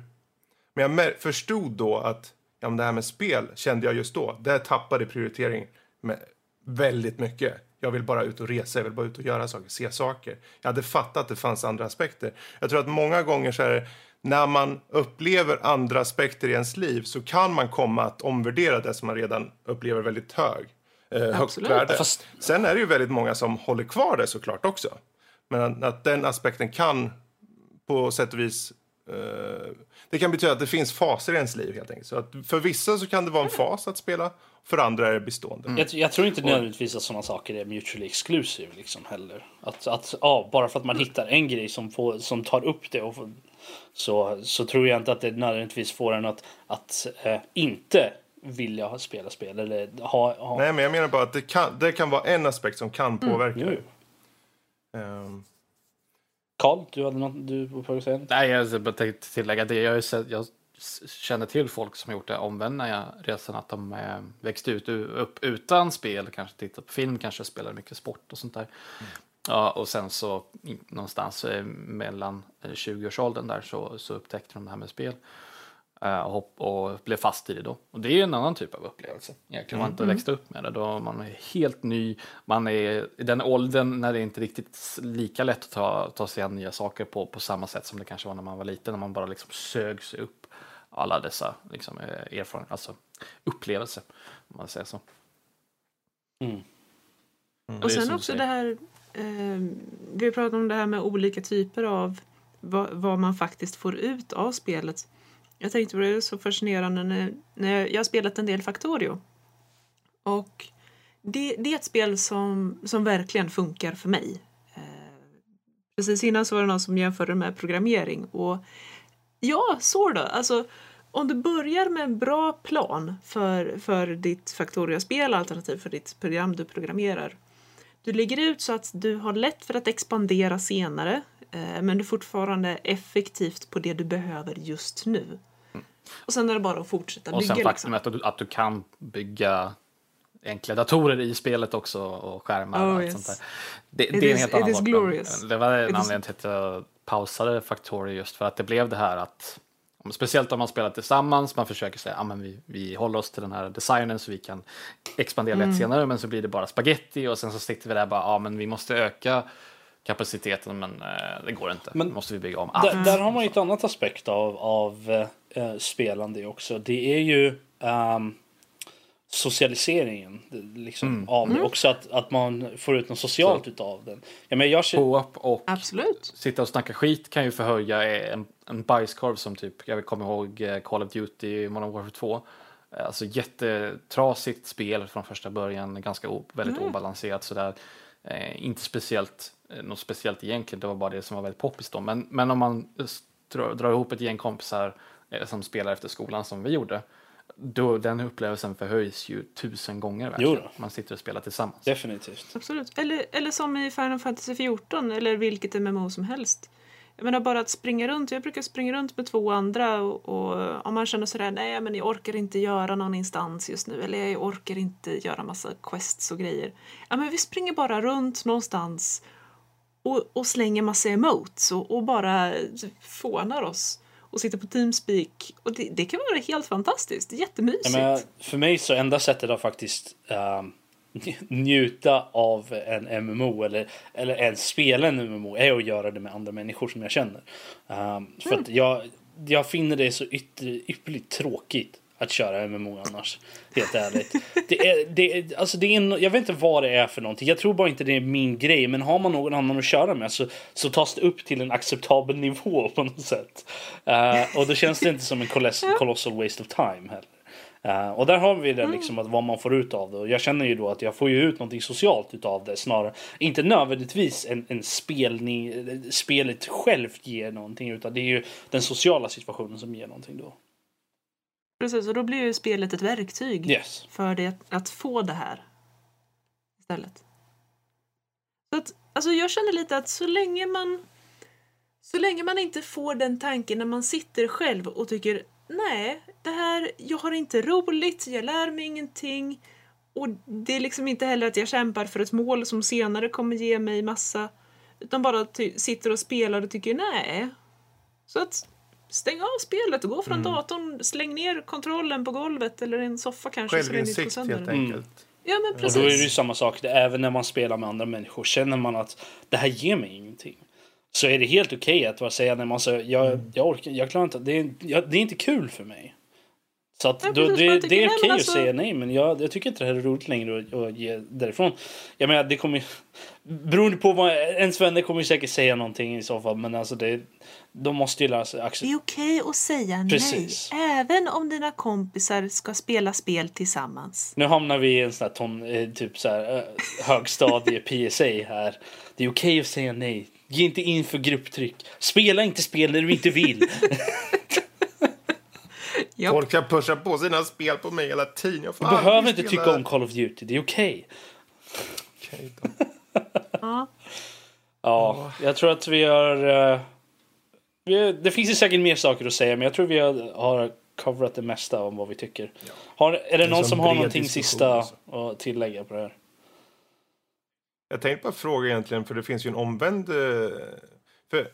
Men jag förstod då att det här med spel, kände jag just då, det tappade prioritering med väldigt mycket. Jag vill bara ut och resa, jag vill bara ut och göra saker, se saker. Jag hade fattat att det fanns andra aspekter. Jag tror att många gånger så är det, när man upplever andra aspekter i ens liv så kan man komma att omvärdera det som man redan upplever väldigt högt värde. Fast... Sen är det ju väldigt många som håller kvar det såklart också. Men att den aspekten kan på sätt och vis... det kan betyda att det finns faser i ens liv helt enkelt. Så att för vissa så kan det vara en fas att spela, för andra är det bestående. Jag tror inte nödvändigtvis att sådana saker är mutually exclusive liksom heller. Bara för att man hittar en grej som tar upp det och får... Så tror jag inte att det nödvändigtvis får en att inte vilja spela spel eller ha... Nej, men jag menar bara att det kan vara en aspekt som kan påverka det. Carl, du hade något du på att säga? Nej, jag bara tänkte tillägga det. Jag känner till folk som gjort det omvända resan, att de växte upp utan spel, kanske tittade på film, kanske spelade mycket sport och sånt där. Ja, och sen så någonstans mellan 20-årsåldern där så upptäckte de det här med spel. Och blev fast i det då. Och det är ju en annan typ av upplevelse. Egentligen man inte växte upp med det. Då man är helt ny. Man är i den åldern när det inte riktigt lika lätt att ta sig an nya saker på samma sätt som det kanske var när man var liten. När man bara liksom sög sig upp alla dessa liksom, erfarenheter. Alltså upplevelser, om man säger så. Mm. Mm. Och sen också det här... vi pratade om det här med olika typer av vad man faktiskt får ut av spelet. Jag tänkte på det så fascinerande när jag har spelat en del Factorio. Och det är ett spel som verkligen funkar för mig. Precis innan så var det någon som jämförde med programmering. Och ja, så då. Alltså, om du börjar med en bra plan för ditt Factorio-spel alternativt för ditt program du programmerar. Du lägger ut så att du har lätt för att expandera senare. Men du är fortfarande effektivt på det du behöver just nu. Och sen är det bara att fortsätta bygga. Och sen faktum liksom. att du kan bygga enkla datorer i spelet också. Och skärmar och allt sånt där. Det är en helt annan sak. Det var en anledning till att jag pausade Factorio just för att det blev det här att... Speciellt om man spelar tillsammans, man försöker säga att vi håller oss till den här designen så vi kan expandera lätt senare, men så blir det bara spaghetti och sen så sitter vi där bara, men vi måste öka kapaciteten, men det går inte. Men måste vi bygga om allt. Där har man ju ett annat aspekt av spelande också. Det är ju socialiseringen liksom, av det också, att man får ut något socialt utav den. Ja, men jag co-op och absolut. Sitta och snacka skit kan ju förhöja en bajskorv som typ, jag kommer ihåg Call of Duty Modern Warfare 2. Alltså jättetrasigt spel från första början, ganska väldigt obalanserat sådär. Inte speciellt, något speciellt egentligen, det var bara det som var väldigt poppis då. Men om man drar ihop ett gäng kompisar som spelar efter skolan som vi gjorde, då den upplevelsen förhöjs ju 1000 gånger verkligen. Man sitter och spelar tillsammans. Definitivt. Absolut. Eller som i Final Fantasy 14 eller vilket MMO som helst. Jag menar bara att springa runt. Jag brukar springa runt med två andra och om man känner sådär, nej men jag orkar inte göra någon instans just nu eller jag orkar inte göra massa quests och grejer. Ja men vi springer bara runt någonstans och slänger massa emotes och bara fånar oss. Och sitta på Teamspeak. Och det kan vara helt fantastiskt. Jättemysigt. Ja, för mig så enda sättet att faktiskt njuta av en MMO. Eller ens spela en MMO. Är att göra det med andra människor som jag känner. För att jag finner det så ytterligt tråkigt. Att köra MMO annars. Helt ärligt. Jag vet inte vad det är för någonting. Jag tror bara inte det är min grej. Men har man någon annan att köra med så tas det upp till en acceptabel nivå på något sätt. Och då känns det inte som en colossal waste of time heller. Och där har vi det liksom att vad man får ut av det. Och jag känner ju då att jag får ju ut någonting socialt utav det snarare. Inte nödvändigtvis en spelning. Spelet självt ger någonting. Utan det är ju den sociala situationen som ger någonting då. Precis, och då blir ju spelet ett verktyg för det att få det här istället. Så att, alltså jag känner lite att så länge man inte får den tanken när man sitter själv och tycker nej, det här, jag har inte roligt, jag lär mig ingenting och det är liksom inte heller att jag kämpar för ett mål som senare kommer ge mig massa, utan bara sitter och spelar och tycker nej. Så att stäng av spelet och gå från datorn. Släng ner kontrollen på golvet eller i en soffa kanske. Självinsikt helt enkelt. Ja, men precis. Och då är det ju samma sak. Även när man spelar med andra människor känner man att det här ger mig ingenting. Så är det helt okej att säga när man säger jag orkar, jag klarar inte. Det är inte kul för mig. Så att det är okej att säga nej, men jag tycker inte det här är roligt längre att ge därifrån. Jag menar, det kommer ju, beroende på vad ens vänner kommer ju säkert säga någonting i så fall, men alltså de måste ju lära sig acceptera. Det är okej att säga nej, även om dina kompisar ska spela spel tillsammans. Nu hamnar vi i en sån här typ så här högstadie PSA här. Det är okej att säga nej. Ge inte in för grupptryck. Spela inte spel när du inte vill. Yep. Folk kan pusha på sina spel på mig hela tiden. Du behöver inte tycka om Call of Duty. Det är okej. Okej då. Ja, jag tror att vi har... Det finns ju säkert mer saker att säga, men jag tror vi har coverat det mesta om vad vi tycker. Ja. Är det någon som har någonting sista att tillägga på det här? Jag tänkte bara fråga egentligen, för det finns ju en omvänd... För,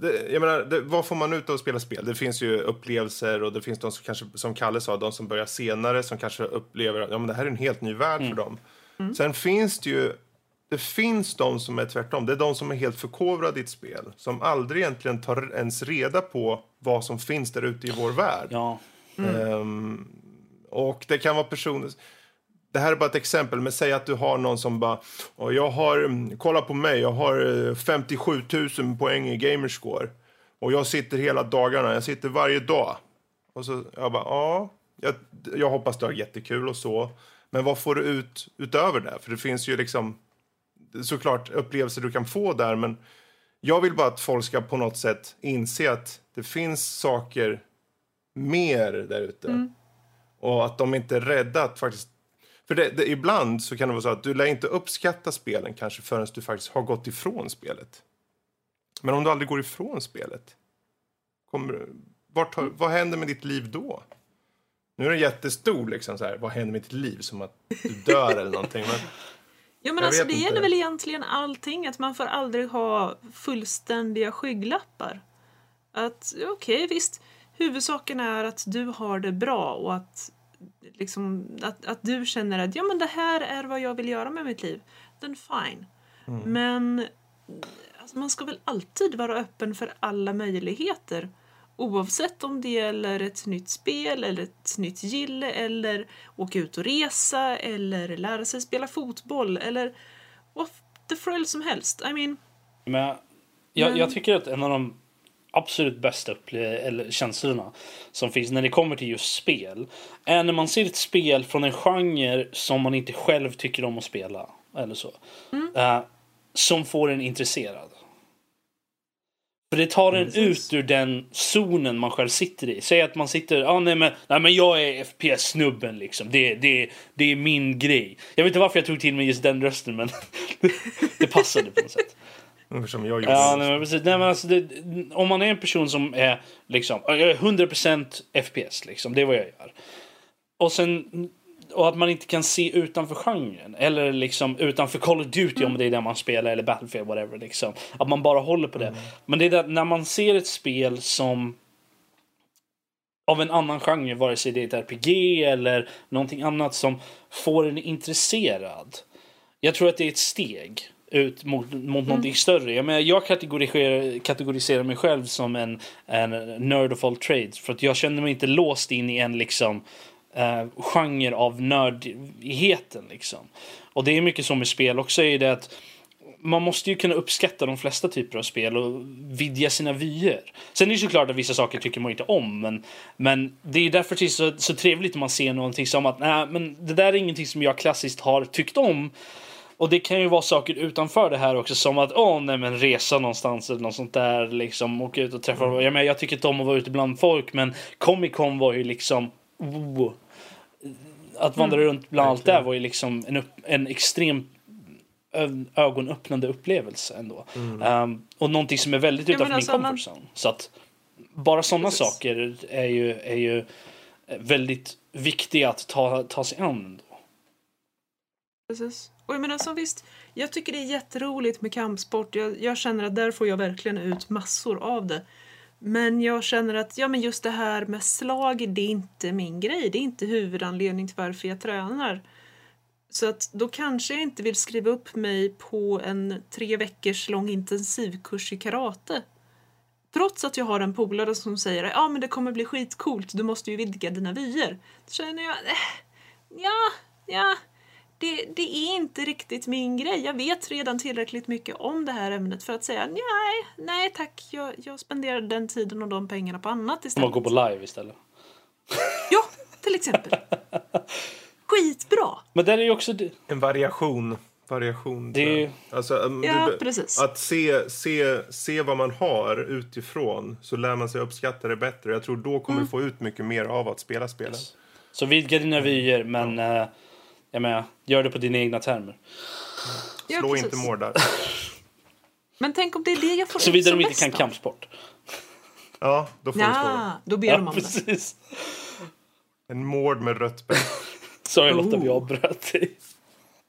det, jag menar, det, vad får man ut av att spela spel? Det finns ju upplevelser, och det finns de som kanske, som Kalle sa, de som börjar senare, som kanske upplever att ja, men det här är en helt ny värld för dem. Sen finns det ju... Det finns de som är tvärtom. Det är de som är helt förkovrade i ett spel. Som aldrig egentligen tar ens reda på vad som finns där ute i vår värld. Ja. Och det kan vara personer... Det här är bara ett exempel. Men säg att du har någon som bara... Jag har, kolla på mig. Jag har 57 000 poäng i gamerscore. Och jag sitter hela dagarna. Jag sitter varje dag. Och så jag bara... Ja, jag hoppas det är jättekul och så. Men vad får du ut utöver det? För det finns ju liksom... såklart upplevelser du kan få där, men jag vill bara att folk ska på något sätt inse att det finns saker mer där ute. Och att de inte är rädda att faktiskt, för det, ibland så kan det vara så att du lär inte uppskatta spelen kanske förrän du faktiskt har gått ifrån spelet. Men om du aldrig går ifrån spelet, vad händer med ditt liv då? Nu är det jättestor liksom så här, vad händer med ditt liv, som att du dör eller någonting, men ja, men alltså, det gäller väl egentligen allting. Att man får aldrig ha fullständiga skygglappar. Att okej, visst. Huvudsaken är att du har det bra. Och att, liksom, att du känner att ja, men det här är vad jag vill göra med mitt liv. Then fine. Men alltså, man ska väl alltid vara öppen för alla möjligheter. Oavsett om det gäller ett nytt spel eller ett nytt gille eller åka ut och resa eller lära sig spela fotboll eller what the frill som helst. I mean, jag tycker att en av de absolut bästa känslorna som finns när det kommer till just spel är när man ser ett spel från en genre som man inte själv tycker om att spela eller så, som får en intresserad. För det tar en ut ur den zonen man själv sitter i. Säg att man sitter, nej men jag är FPS-snubben liksom. Det är min grej. Jag vet inte varför jag tog till mig just den rösten, men det passade på något sätt. Som jag gjorde. Ja, nej men precis. Nej, men alltså, om man är en person som är liksom 100% FPS liksom, det är vad jag gör. Och sen att man inte kan se utanför genren eller liksom utanför Call of Duty om det är det man spelar eller Battlefield whatever liksom, att man bara håller på det. Men det är där, när man ser ett spel som av en annan genre, vare sig det är ett RPG eller någonting annat, som får en intresserad. Jag tror att det är ett steg ut mot någonting större. Jag kategoriserar mig själv som en nerd of all trades, för att jag känner mig inte låst in i en liksom genre av nördigheten liksom. Och det är mycket som med spel också, är det att man måste ju kunna uppskatta de flesta typer av spel och vidga sina vyer. Sen är det såklart att vissa saker tycker man inte om, men det är därför det är så trevligt när man ser någonting som att nej, men det där är ingenting som jag klassiskt har tyckt om. Och det kan ju vara saker utanför det här också, som att resa någonstans eller något sånt där liksom, åka ut och träffa. Jag tycker inte om att vara ute bland folk, men Comic-Con var ju liksom att vandra runt bland allt där var ju liksom en extrem ögonöppnande upplevelse ändå. Och någonting som är väldigt utanför min comfort zone. Så att bara sådana saker är ju väldigt viktiga att ta sig an ändå. Precis. Och jag menar, så visst, jag tycker det är jätteroligt med kampsport. Jag känner att där får jag verkligen ut massor av det. Men jag känner att ja, men just det här med slag, det är inte min grej. Det är inte huvudanledning till varför jag tränar. Så att då kanske jag inte vill skriva upp mig på en 3 veckors lång intensivkurs i karate. Trots att jag har en polare som säger ja, men det kommer bli skitcoolt, du måste ju vidga dina vyer. Då känner jag, det är inte riktigt min grej. Jag vet redan tillräckligt mycket om det här ämnet för att säga nej tack, jag spenderar den tiden och de pengarna på annat istället. Man går på live istället. Ja, till exempel. Skitbra. Men där är ju också en variation. Det... Alltså, precis. Att se vad man har utifrån, så lär man sig uppskatta det bättre. Jag tror då kommer du få ut mycket mer av att spela spelen. Yes. Så vidga dina vyer, men... gör det på dina egna termer. Ja, slå inte mårdar. Men tänk om det är det jag får. Så vidare de inte kan kampsport. Ja, då får du slå. Då ber de om precis. Det. En mord med rött bälte. Sorry, Lotta, jag bröt dig.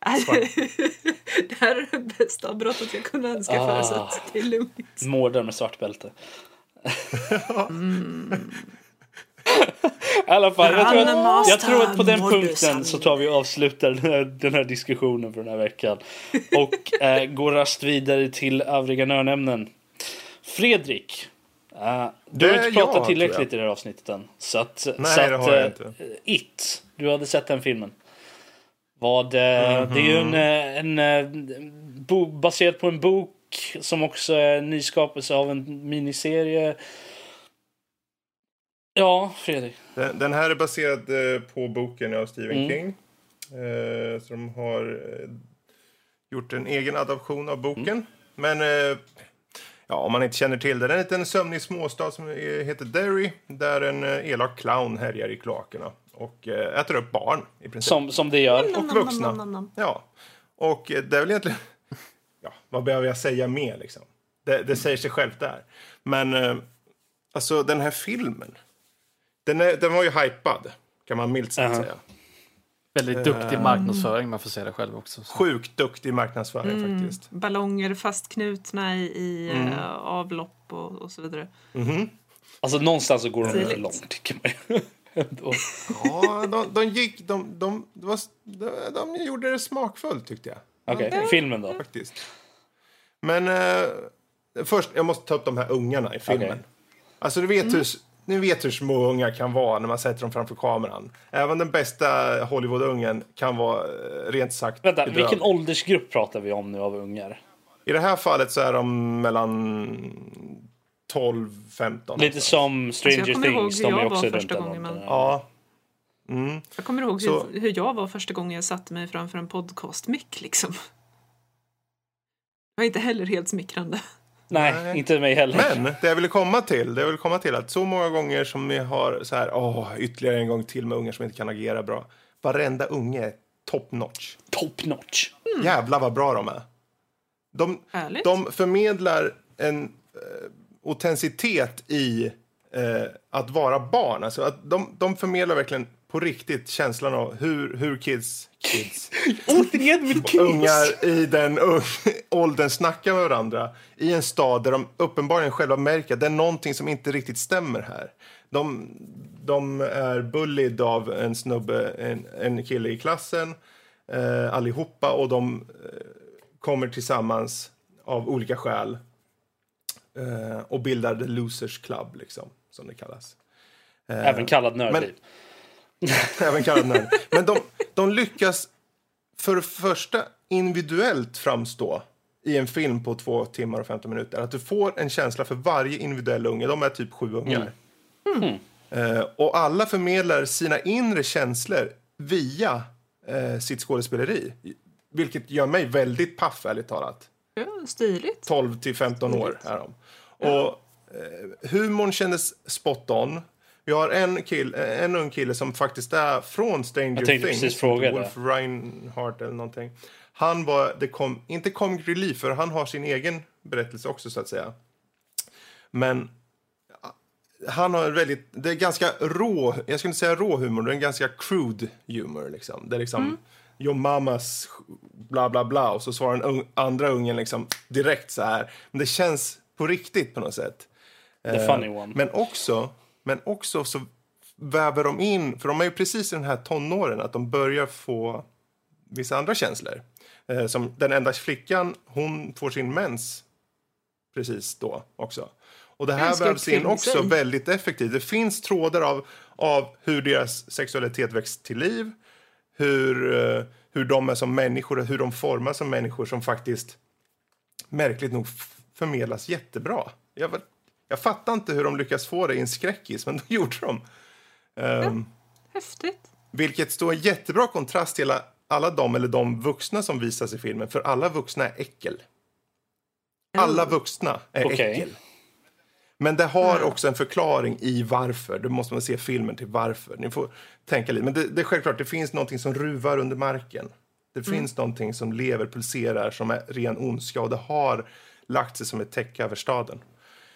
Alltså, det här är det bästa brottet jag kunde önska för, så att det är lugnt. Mordare med svart bälte. Mm. I alla fall, jag tror att på den punkten så tar vi och avslutar den här diskussionen för den här veckan. Och går rast vidare till övriga nörnämnen. Fredrik, du har inte pratat tillräckligt i det här avsnittet än. Nej, det har jag inte. It, du hade sett den filmen. Det är ju en baserat på en bok som också är en nyskapelse av en miniserie. Ja, Fredrik. Den här är baserad på boken av Stephen King. Så de har gjort en egen adaption av boken. Men om man inte känner till det. Det är en liten sömnig småstad som heter Derry. Där en elak clown härjar i kloakerna. Och äter upp barn i princip. Som det gör. Och vuxna. Ja. Och det är väl egentligen... Ja, vad behöver jag säga mer liksom? Det säger sig självt där. Men alltså den här filmen... Den var ju hypad, kan man milt sagt säga. Väldigt duktig marknadsföring, man får säga det själv också. Så. Sjukt duktig marknadsföring faktiskt. Ballonger fastknutna i avlopp och så vidare. Mm-hmm. Alltså någonstans så går de väldigt långt, tycker man. Ja, de gjorde det smakfullt, tyckte jag. Okej, okay. Filmen då? Faktiskt. Men först, jag måste ta upp de här ungarna i filmen. Okay. Alltså du vet hur små ungar kan vara när man sätter dem framför kameran. Även den bästa Hollywood-ungen kan vara rent sagt... Vänta, vilken åldersgrupp pratar vi om nu av ungar? I det här fallet så är de mellan 12-15. Lite som Stranger Things, de är också runt den. Ja. Mm. Jag kommer ihåg hur jag var första gången jag satte mig framför en podcastmick liksom. Jag är inte heller helt smickrande. Nej, inte mig heller. Men det jag ville komma till att så många gånger som vi har så här ytterligare en gång till med ungar som inte kan agera bra. Varenda unge är top notch. Mm. Jävlar vad bra de är. De förmedlar en autenticitet i att vara barn. Alltså att de förmedlar verkligen på riktigt känslan av hur kids återigen med kids ungar i den åldern snackar med varandra i en stad där de uppenbarligen själva märker att det är någonting som inte riktigt stämmer här. De är bullied av en snubbe, en kille i klassen allihopa, och de kommer tillsammans av olika skäl och bildar The Losers Club liksom, som det kallas. Även kallad Nördliv. Även kallad nörd. Men de lyckas för det första individuellt framstå i en film på 2 timmar och 15 minuter. Att du får en känsla för varje individuell unge. De är typ 7 ungar. Och alla förmedlar sina inre känslor via sitt skådespeleri. Vilket gör mig väldigt paff, ärligt talat. Ja, stiligt. 12-15 år är de. Och humorn kändes spot on. Vi har en ung kille som faktiskt är från Stranger Things. Wolf Reinhardt eller någonting. Han var, inte comic relief, för han har sin egen berättelse också så att säga. Men han har det är ganska rå, jag skulle inte säga rå humor, det är en ganska crude humor liksom. Det är liksom, your mamas bla bla bla, och så svarar den andra ungen liksom direkt så här. Men det känns på riktigt på något sätt. The funny one. Men också så väver de in, för de är ju precis i den här tonåren att de börjar få vissa andra känslor. Som den enda flickan, hon får sin mens precis då också. Och det här vävs in också väldigt effektivt. Det finns trådar av hur deras sexualitet väcks till liv. Hur de är som människor och hur de formas som människor, som faktiskt märkligt nog förmedlas jättebra. Jag fattar inte hur de lyckas få det i en skräckis, men det gjorde de. Häftigt. Vilket står en jättebra kontrast till alla de vuxna som visas i filmen. För alla vuxna är äckel. Alla vuxna är äckel. Men det har också en förklaring i varför. Då måste man se filmen till varför. Ni får tänka lite. Men det är självklart, det finns någonting som ruvar under marken. Det finns någonting som lever, pulserar, som är ren ondska. Och det har lagt sig som ett täcke över staden.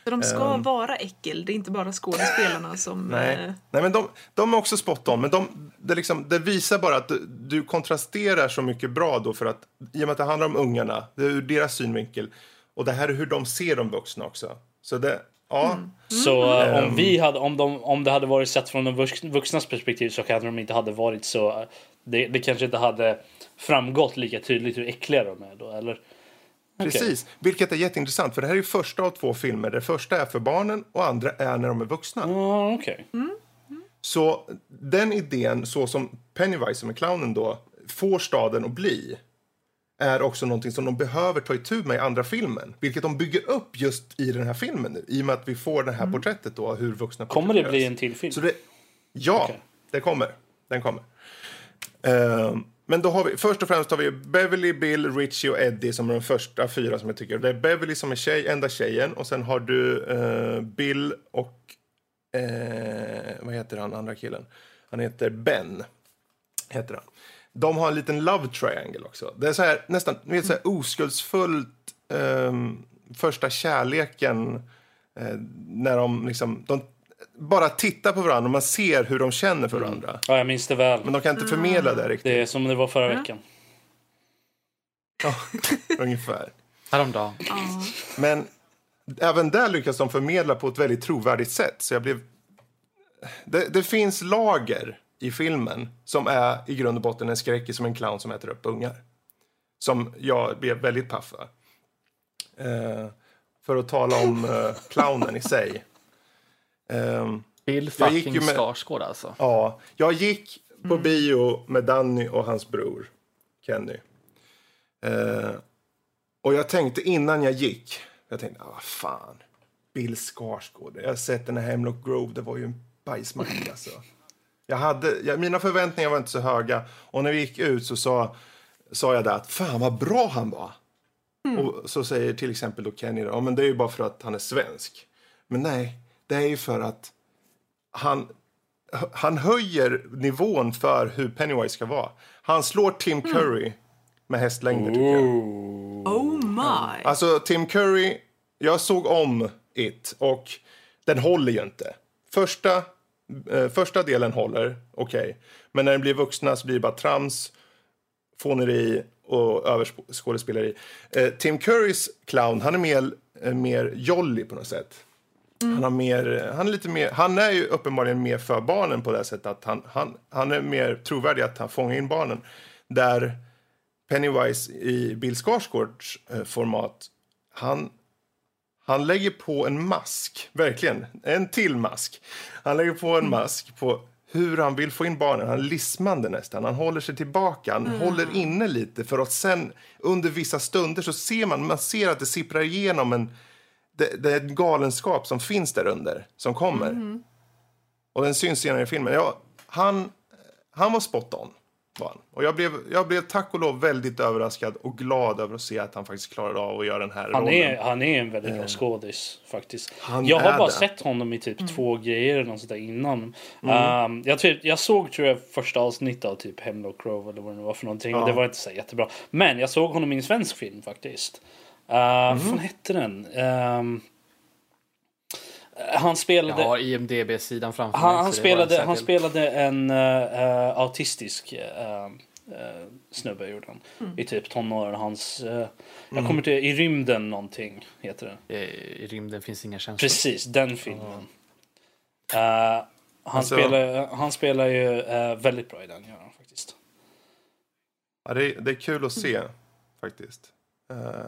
För de ska vara äckel, det är inte bara skådespelarna som... Nej, men de är också spot on, men det visar bara att du kontrasterar så mycket bra då, för att i och med att det handlar om ungarna, det är ur deras synvinkel, och det här är hur de ser de vuxna också. Så det... Ja. Så om det hade varit sett från de vuxnas perspektiv så kanske de inte hade varit så... Det kanske inte hade framgått lika tydligt hur äckliga de är då, eller? Precis, okay. Vilket är jätteintressant, för det här är ju första av två filmer. Det första är för barnen och andra är när de är vuxna. Okej. Så den idén, så som Pennywise som är clownen då får staden att bli, är också någonting som de behöver ta itu med i andra filmen. Vilket de bygger upp just i den här filmen nu. I och med att vi får det här porträttet då, hur vuxna... Kommer det bli en till film? Så det, ja, okay. Den kommer. Men då har vi, först och främst har vi Beverly, Bill, Richie och Eddie som är de första fyra som jag tycker. Det är Beverly som är enda tjejen. Och sen har du Bill och... vad heter han, andra killen? Han heter Ben. Heter han. De har en liten love triangle också. Det är så här, nästan så här oskuldsfullt första kärleken när de liksom... De bara tittar på varandra och man ser hur de känner för varandra. Ja, jag minns det väl. Men de kan inte förmedla det riktigt. Det är som det var förra veckan. Ja, ungefär. Häromdagen. Men även där lyckas de förmedla på ett väldigt trovärdigt sätt. Så jag blev... Det finns lager i filmen som är i grund och botten en skräck som en clown som äter upp ungar. Som jag blev väldigt paff för. För att tala om clownen i sig. Bill fucking Skarsgård alltså. Ja, jag gick på bio med Danny och hans bror Kenny. Och jag tänkte innan jag gick, fan, Bill Skarsgård. Jag har sett den här Hemlock Grove, det var ju en bajsmacka alltså. Mina förväntningar var inte så höga. Och när vi gick ut så sa jag där att fan vad bra han var. Och så säger till exempel då Kenny, ja men det är ju bara för att han är svensk. Men nej, det är ju för att han höjer nivån för hur Pennywise ska vara. Han slår Tim Curry med hästlängder tycker jag. Oh my! Alltså Tim Curry, jag såg om It och den håller ju inte. Första delen håller, okej. Men när den blir vuxna så blir det bara trams, fåneri och överskådespeleri. Tim Currys clown, han är mer jolly på något sätt. Han är ju uppenbarligen mer för barnen på det sättet att han är mer trovärdig att han fångar in barnen. Där Pennywise i Bill Skarsgårds format, han lägger på en mask, verkligen, en till mask. Han lägger på en mask på hur han vill få in barnen. Han är lismande nästan, han håller sig tillbaka, han håller inne lite för att sen under vissa stunder så ser man ser att det sipprar igenom det är en galenskap som finns där under, som kommer. Och den syns senare i filmen. Han var spot on, var han. Och jag blev tack och lov väldigt överraskad och glad över att se att han faktiskt klarade av att göra den här rollen. Han är en väldigt bra skådis faktiskt. Jag har bara sett honom i typ två grejer eller något sådär innan. Jag såg första avsnittet av typ Hemlock Grove eller vad det var för någonting. Ja. Det var inte så jättebra. Men jag såg honom i en svensk film faktiskt. Vad hette den? Han spelade... Jag har IMDB-sidan framför mig. Han spelade en autistisk snubbe gjorde han. I typ tonåren. Jag kommer till I rymden någonting heter det. I rymden finns inga känslor. Precis, den filmen. Han spelar ju väldigt bra i den gör han faktiskt. Ja, det är kul att se faktiskt.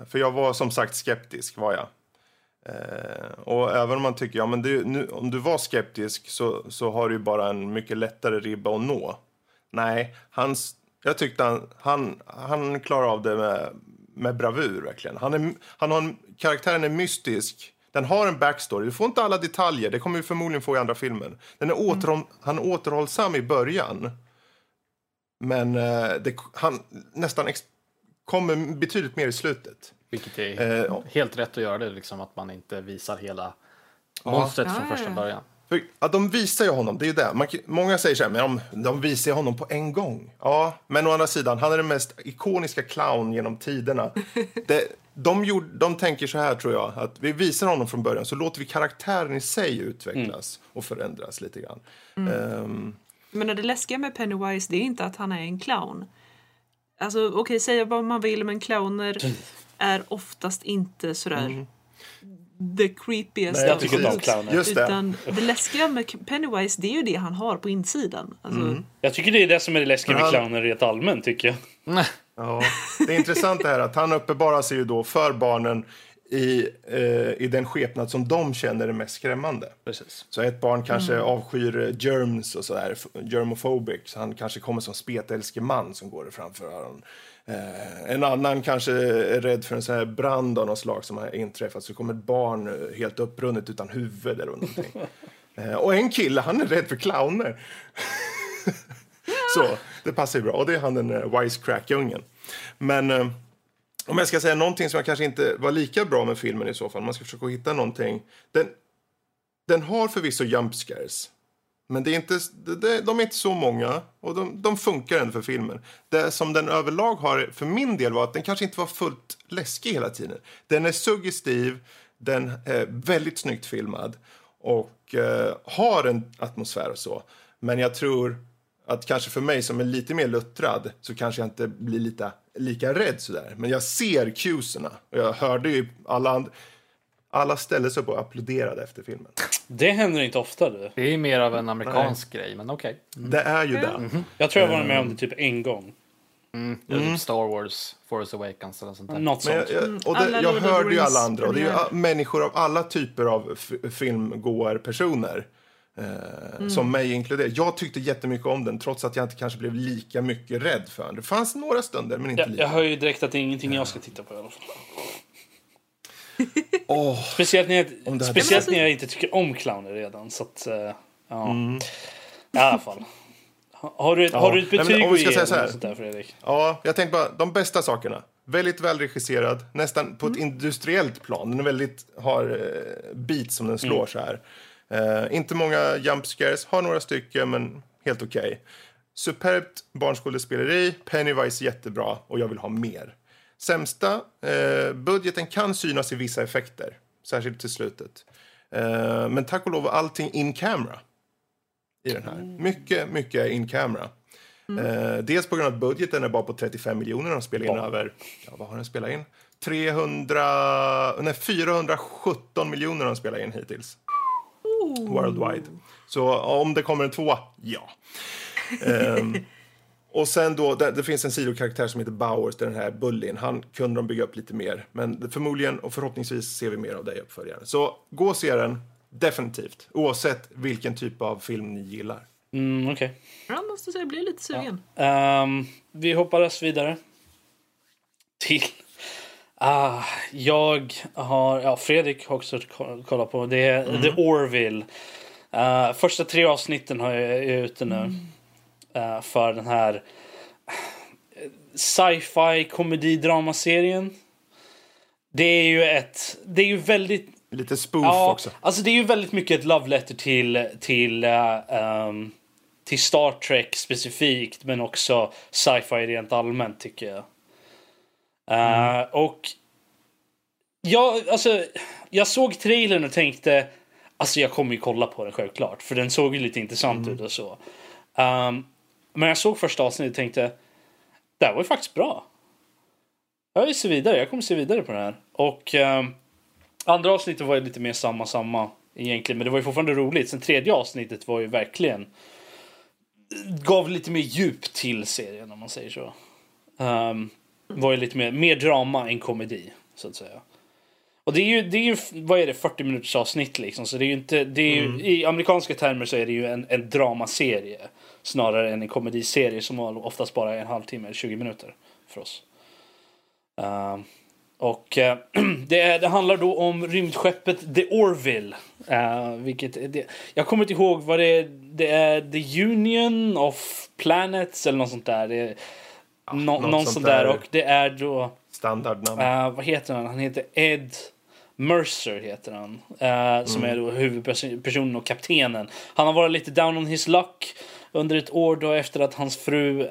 För jag var som sagt skeptisk var jag. Och även om man tycker om du var skeptisk så har du ju bara en mycket lättare ribba att nå. Nej, jag tyckte han klarar av det med bravur verkligen. Karaktären är mystisk. Den har en backstory. Du får inte alla detaljer. Det kommer du förmodligen få i andra filmen. Den är han är återhållsam i början. Men han nästan kommer betydligt mer i slutet. Vilket är helt rätt att göra det. Liksom, att man inte visar hela monstret från första början. För att de visar ju honom, det är ju det. Många säger så här, men de visar ju honom på en gång. Ja, men å andra sidan, han är den mest ikoniska clown genom tiderna. De tänker så här, tror jag, att vi visar honom från början så låter vi karaktären i sig utvecklas och förändras lite grann. Mm. Men det läskiga med Pennywise, det är inte att han är en clown. Alltså, okej, säga vad man vill, men clowner är oftast inte sådär... Mm. The creepiest. Nej, jag tycker inte om clowner. Just det. Utan det läskiga med Pennywise, det är ju det han har på insidan. Alltså... Mm. Jag tycker det är det som är det läskiga med clowner rent allmänt, tycker jag. Ja, det är intressant det här att han uppenbarar sig ju då för barnen i den skepnad som de känner är mest skrämmande. Precis. Så ett barn kanske avskyr germs och sådär, germophobic, så han kanske kommer som spetälsken man som går framför honom. En annan kanske är rädd för en sån här brand av något slag som har inträffat, så kommer ett barn helt upprunnet utan huvud eller någonting. Och en kille, han är rädd för clowner. Så, det passar ju bra. Och det är han, den wisecrack-ungen. Men om jag ska säga någonting som jag kanske inte var lika bra med filmen i så fall, man ska försöka hitta någonting. Den har förvisso jump scares, men det är inte, de är inte så många. Och de funkar ändå för filmen. Det som den överlag har för min del var att den kanske inte var fullt läskig hela tiden. Den är suggestiv. Den är väldigt snyggt filmad. Och har en atmosfär och så. Men jag tror att kanske för mig som är lite mer luttrad, så kanske jag inte blir lika rädd sådär. Men jag ser cueserna. Och jag hörde ju alla ställde sig upp och applåderade efter filmen. Det händer inte ofta, du. Det är ju mer av en amerikansk grej, men okej. Okay. Mm. Det är ju det. Mm. Jag tror jag var med om det typ en gång. Typ Star Wars, Force Awakens eller sånt där. Något sånt. Jag hörde ju alla andra. Och det är ju människor av alla typer av filmgårpersoner. Som mig inkluderar. Jag tyckte jättemycket om den, trots att jag inte kanske blev lika mycket rädd för den. Det fanns några stunder, men inte lika. Jag hör ju direkt att det är ingenting jag ska titta på i alla fall. Speciellt när jag inte tycker om clowner redan. Så att, ja. I alla fall. Har du ett betyg? Nej, om vi ska säga så här, Fredrik? Ja, jag tänkte bara, de bästa sakerna. Väldigt välregisserad, nästan på ett industriellt plan. Den är väldigt, har beat som den slår så här. Inte många jump scares, har några stycken, men helt okej. Superbt barnskådespeleri, Pennywise jättebra, och jag vill ha mer. Sämsta, budgeten kan synas i vissa effekter, särskilt till slutet. Men tack och lov allting in camera i den här. Mycket, mycket in camera. Dels på grund av att budgeten är bara på 35 miljoner och de spelar in över, vad har den spelat in? 417 miljoner de spelar in hittills. Worldwide. Så om det kommer en tvåa, ja. Och sen då, det finns en sidokaraktär som heter Bowers, den här bullyn. Han kunde de bygga upp lite mer. Men förmodligen och förhoppningsvis ser vi mer av det i uppföljaren. Så gå och se den, definitivt. Oavsett vilken typ av film ni gillar. Okej. Jag måste säga, jag blir lite sugen. Ja. Vi hoppar oss vidare. Till... Fredrik har också kollat på. Det är The Orville. Första 3 avsnitten har jag ute nu. För den här sci-fi komedidramaserien. Det är ju väldigt lite spoof också. Alltså det är ju väldigt mycket ett love letter till Star Trek specifikt, men också sci-fi rent allmänt, tycker jag. Och jag såg trailern och tänkte, alltså jag kommer ju kolla på den självklart, för den såg ju lite intressant ut och så. Men jag såg första avsnittet och tänkte, det här var ju faktiskt bra. Jag vill se vidare, jag kommer se vidare på den här. Och andra avsnittet var ju lite mer samma egentligen, men det var ju fortfarande roligt. Sen tredje avsnittet var ju verkligen, gav lite mer djup till serien, om man säger så. Var ju lite mer drama än komedi, så att säga. Och det är ju vad är det, 40 minuters avsnitt liksom, så det är ju inte, det är ju, i amerikanska termer så är det ju en dramaserie snarare än en komediserie som oftast bara är en halvtimme eller 20 minuter för oss. Det handlar då om rymdskeppet The Orville, vilket det, jag kommer inte ihåg vad det är, The Union of Planets eller något sånt där. Det är, någon sån där, och det är då standardnamn. Vad heter han? Han heter Ed Mercer heter han, som är då huvudpersonen och kaptenen. Han har varit lite down on his luck under ett år då, efter att hans fru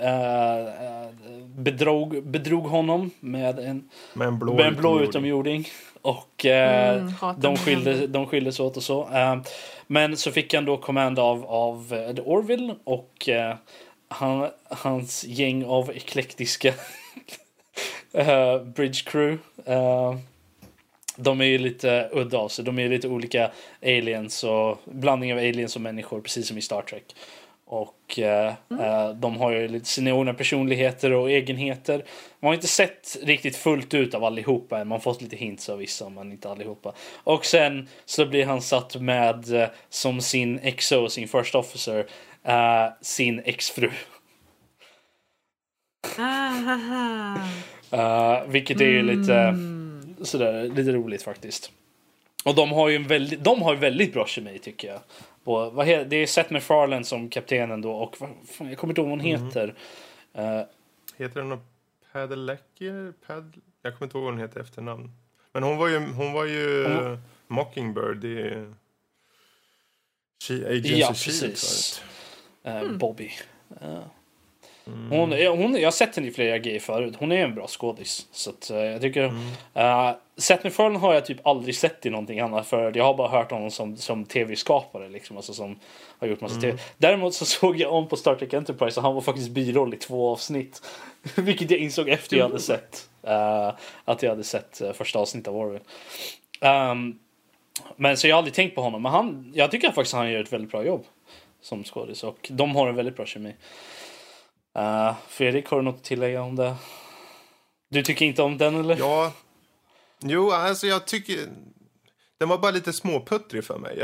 bedrog honom med en blå utomjording. Och de skildes åt och så. Men så fick han då command av The Orville och hans gäng av eklektiska bridge crew. De är ju lite udda av sig. De är lite olika aliens och blandning av aliens och människor, precis som i Star Trek. Och de har ju lite sina egna personligheter och egenheter. Man har inte sett riktigt fullt ut av allihopa än. Man har fått lite hints av vissa, men inte allihopa. Och sen så blir han satt med som sin XO, sin first officer, sin exfru. Vilket är ju lite sådär, lite roligt faktiskt. Och de har ju väldigt bra kemi, tycker jag. Och det är Seth MacFarlane som kaptenen då, och jag kommer inte ihåg vad hon heter. Heter hon Padalecki? Jag kommer inte ihåg vad hon heter efternamn. Men hon var ju Mockingbird i Agents of Shield, precis. Bobby. Jag har sett henne i flera grejer förut. Hon är en bra skådis. Så att, jag tycker Seth MacFarlane har jag typ aldrig sett i någonting annat, för jag har bara hört honom som tv-skapare liksom, alltså, som har gjort massa tv. Däremot så såg jag om på Star Trek Enterprise, och han var faktiskt biroll i 2 avsnitt vilket jag insåg efter jag hade sett första avsnittet av Orville. Men så jag har aldrig tänkt på honom, men jag tycker faktiskt att han gör ett väldigt bra jobb som skådis, och de har en väldigt bra kemi. Fredrik, har du något att tillägga om det? Du tycker inte om den, eller? Ja. Jo, alltså jag tycker den var bara lite småputtrig för mig.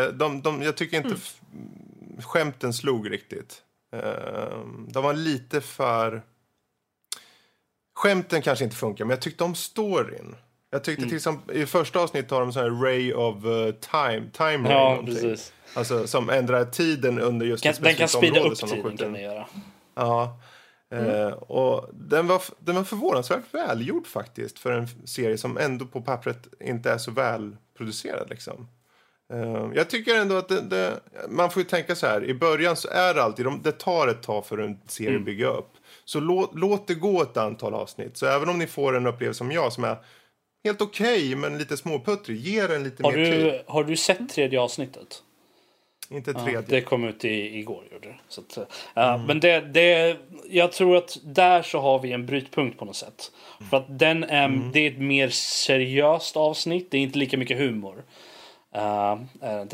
Jag tycker inte skämten slog riktigt. De var lite för... Skämten kanske inte funkar, men jag tyckte om storyn. Jag tyckte till exempel i första avsnittet har de sån här Ray of Time Ray. Ja, precis. Alltså som ändrar tiden under just ett specifikt område. Den kan speeda upp tiden, kan den göra. Ja, och den var förvånansvärt välgjord faktiskt för en serie som ändå på pappret inte är så väl producerad liksom. Jag tycker ändå att man får ju tänka så här, i början så är det alltid, det tar ett tag för en serie att bygga upp. Så låt det gå ett antal avsnitt, så även om ni får en upplevelse som jag, som är helt okej, men lite småputtrig, ger den lite mer tid. Har du sett 3:e avsnittet? Inte 3D. Det kom ut igår, gjorde det. Så att, men jag tror att där så har vi en brytpunkt på något sätt. För att det är ett mer seriöst avsnitt. Det är inte lika mycket humor.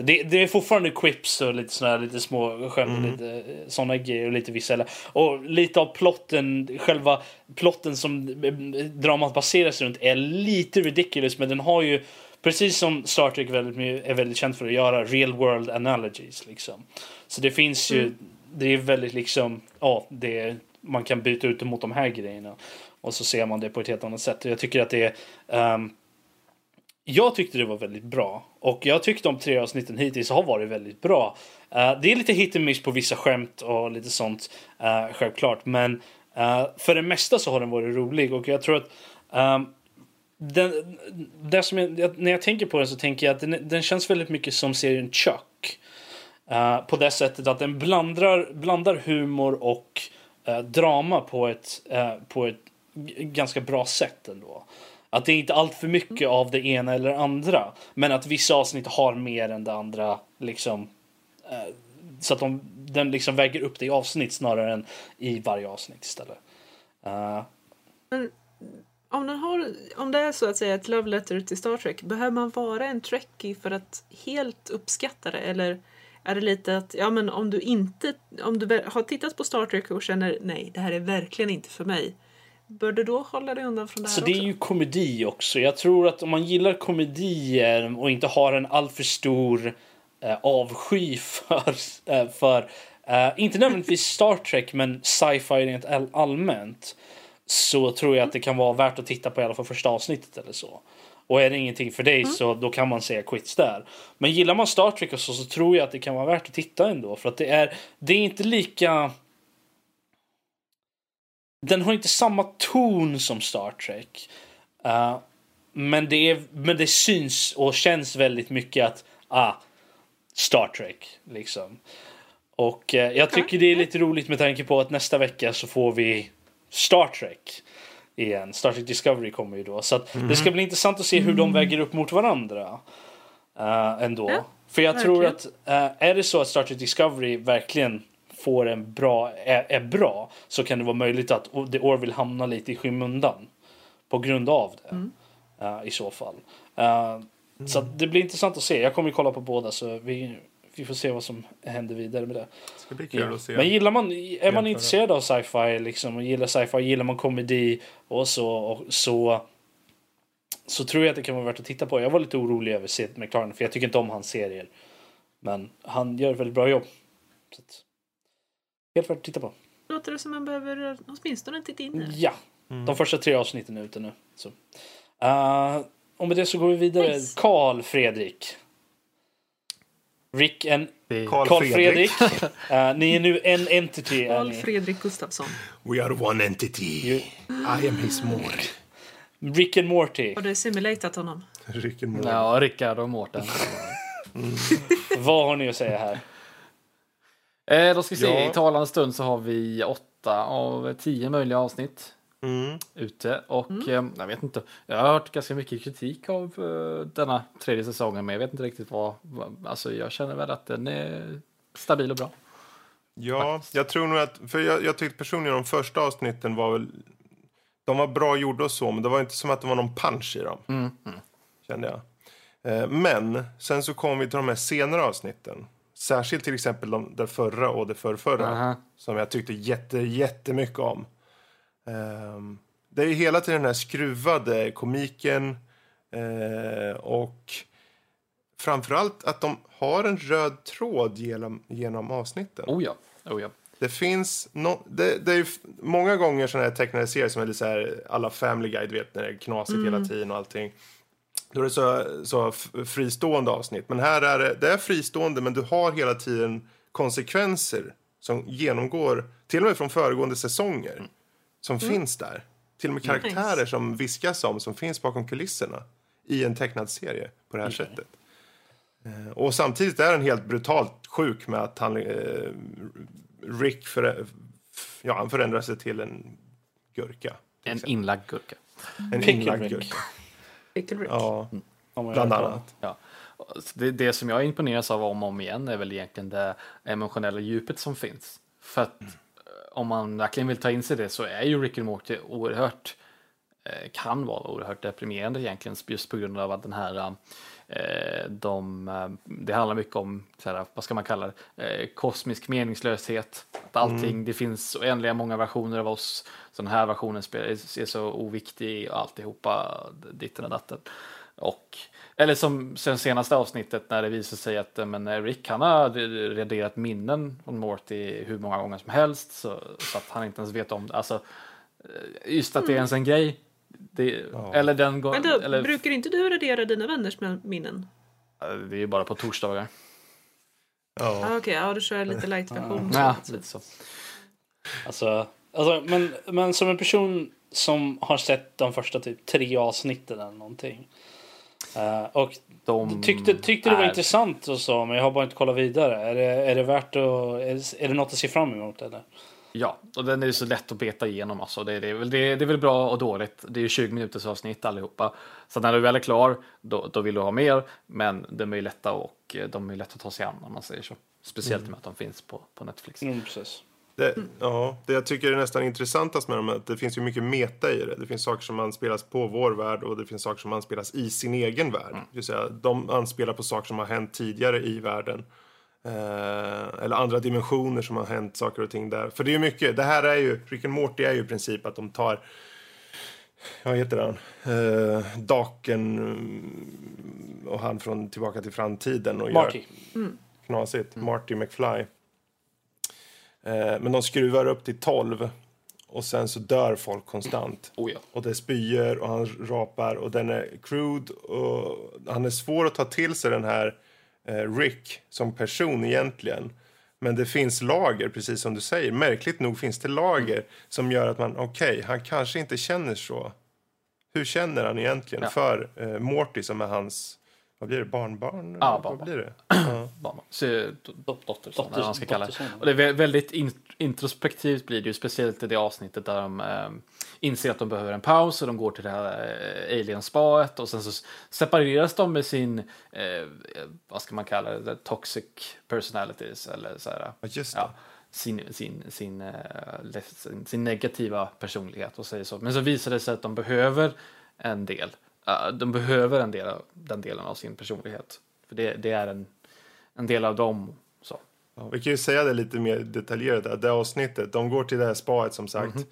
Det är fortfarande quips och lite såna här, lite små skämt, lite såna grejer och lite visuella. Och lite av plotten, själva plotten som dramat baseras runt, är lite ridiculous, men den har ju, precis som Star Trek är väldigt känd för att göra, real world analogies liksom. Så det finns ju, det är väldigt liksom, man kan byta ut emot de här grejerna. Och så ser man det på ett helt annat sätt. Och jag tycker att jag tyckte det var väldigt bra. Och jag tyckte de 3 avsnitten hittills har varit väldigt bra. Det är lite hit and miss på vissa skämt och lite sånt, självklart. Men för det mesta så har den varit rolig. Och jag tror att... när jag tänker på den så tänker jag att den känns väldigt mycket som serien Chuck, på det sättet att den blandar humor och drama på ett ganska bra sätt ändå. Att det är inte allt för mycket av det ena eller andra, men att vissa avsnitt har mer än det andra liksom, så att den liksom väger upp det i avsnitt snarare än i varje avsnitt istället. Om det är så att säga ett love letter till Star Trek, behöver man vara en Trekkie för att helt uppskatta det? Eller är det lite att, ja men om du har tittat på Star Trek och känner, nej, det här är verkligen inte för mig, bör du då hålla dig undan från det här? Så det är ju komedi också. Jag tror att om man gillar komedier och inte har en alltför stor avsky för inte nödvändigtvis Star Trek, men sci-fi rent allmänt, så tror jag att det kan vara värt att titta på i alla fall första avsnittet eller så. Och är det ingenting för dig, så då kan man säga quits där. Men gillar man Star Trek och så tror jag att det kan vara värt att titta ändå. För att det är inte lika... Den har inte samma ton som Star Trek. Men det syns och känns väldigt mycket att Star Trek liksom. Och jag tycker det är lite roligt med tanke på att nästa vecka så får vi Star Trek igen. Star Trek Discovery kommer ju då. Så att det ska bli intressant att se hur de väger upp mot varandra ändå. Ja, för jag tror att är det så att Star Trek Discovery verkligen får en bra, är bra, så kan det vara möjligt att The Orville hamnar lite i skymundan på grund av det. I så fall. Så att det blir intressant att se. Jag kommer ju kolla på båda, så vi får se vad som händer vidare med det. Ska bli kul att se. Men gillar man, är man intresserad av sci-fi liksom, och gillar sci-fi, gillar man komedi och så tror jag att det kan vara värt att titta på. Jag var lite orolig över Seth MacFarlane, för jag tycker inte om hans serier. Men han gör ett väldigt bra jobb. Så att, helt värt att titta på. Låter det som man behöver åtminstone titta in nu. Ja, de första 3 avsnitten är ute nu. Så. Och med det så går vi vidare. Carl Fredrik. Rick and Carl Fredrik. Ni är nu en entity. Carl Fredrik Gustafsson. We are one entity. I am his mor. Rick and Morty. Har du simulerat honom? Rick and Morty. Ja, Rickard och Morten. Vad har ni att säga här? Då ska vi se. I talande stund så har vi 8 av 10 möjliga avsnitt. Ute och jag vet inte, jag har hört ganska mycket kritik av denna 3:e säsongen, men jag vet inte riktigt vad alltså jag känner väl att den är stabil och bra. Ja, jag tror nog att, för jag tyckte personligen de första avsnitten var väl, de var bra gjorda och så, men det var inte som att det var någon punch i dem, kände jag. Men sen så kom vi till de här senare avsnitten. Särskilt till exempel det förra och det förrförra, som jag tyckte jättemycket om. Det är ju hela tiden den här skruvade komiken, och framförallt att de har en röd tråd genom avsnitten. Oh ja. Det finns det är ju många gånger sådana här tecknade serier som är lite så här, alla Family Guide, vet, när det är knasigt hela tiden och allting. Då är det så fristående avsnitt, men här är det är fristående, men du har hela tiden konsekvenser som genomgår till och med från föregående säsonger. Som finns där. Till och med karaktärer som viskas om. Som finns bakom kulisserna. I en tecknad serie. På det här sättet. Och samtidigt är den helt brutalt sjuk. Med att han, Rick han förändrar sig till en gurka. En inlagd gurka. Pickle Rick. Ja, bland annat. Ja. Det som jag imponeras av om och om igen. Är väl egentligen det emotionella djupet som finns. För att om man verkligen vill ta in sig det, så är ju Rick and Morty oerhört, kan vara oerhört deprimerande egentligen, just på grund av att den här det handlar mycket om så här, vad ska man kalla det, kosmisk meningslöshet, att allting, det finns oändliga många versioner av oss, så den här versionen är så oviktig och alltihopa ditten och datten. Och eller som sen senaste avsnittet när det visar sig att Rick, han har raderat minnen från Morty hur många gånger som helst, så att han inte ens vet om det. Alltså, just att det är ens en grej. Eller den gången. Men då, brukar inte du radera dina vänners minnen? Det är ju bara på torsdagar. Okej, då kör jag lite light-version. Så. Alltså, men som en person som har sett de första typ 3 avsnitten eller någonting. Och de tyckte det var intressant och så, men jag har bara inte kollat vidare. Är det värt att, är det något att se fram emot eller? Ja, och den är ju så lätt att beta igenom, alltså. Det är väl bra och dåligt. Det är ju 20 minuters avsnitt allihopa. Så när du väl är klar, då vill du ha mer, men de är ju lätta, och de är lätta att ta sig an, om man säger så. Speciellt med att de finns på Netflix. Precis. Det jag tycker är nästan intressantast med dem är att det finns ju mycket meta i det. Det finns saker som anspelas på vår värld, och det finns saker som anspelas i sin egen värld. Det vill säga, de anspelar på saker som har hänt tidigare i världen. Eller andra dimensioner som har hänt saker och ting där. För det är ju mycket, det här är ju, Rick and Morty är ju i princip att de tar, vad heter han? Daken och han från Tillbaka till framtiden och Marty. Knasigt, Marty McFly. Men de skruvar upp till 12, och sen så dör folk konstant. Och det spyr och han rapar, och den är crude, och han är svår att ta till sig, den här Rick som person egentligen. Men det finns lager, precis som du säger. Märkligt nog finns det lager som gör att man, han kanske inte känner så hur känner han egentligen för Morty som är hans, vad blir det, barnbarn? Ja, barnbarn. Dotter, han ska kalla det. Och det är väldigt introspektivt blir det ju, speciellt i det avsnittet där de inser att de behöver en paus och de går till det här alien-spaet och sen så separeras de med sin vad ska man kalla det, toxic personalities eller så här. Just det. Ja. Sin negativa personlighet och säger så. Men så visar det sig att de behöver en del. Den delen av sin personlighet. För det är en del av dem. Så. Ja, vi kan ju säga det lite mer detaljerat. Det avsnittet, de går till det här spaet som sagt. Mm-hmm.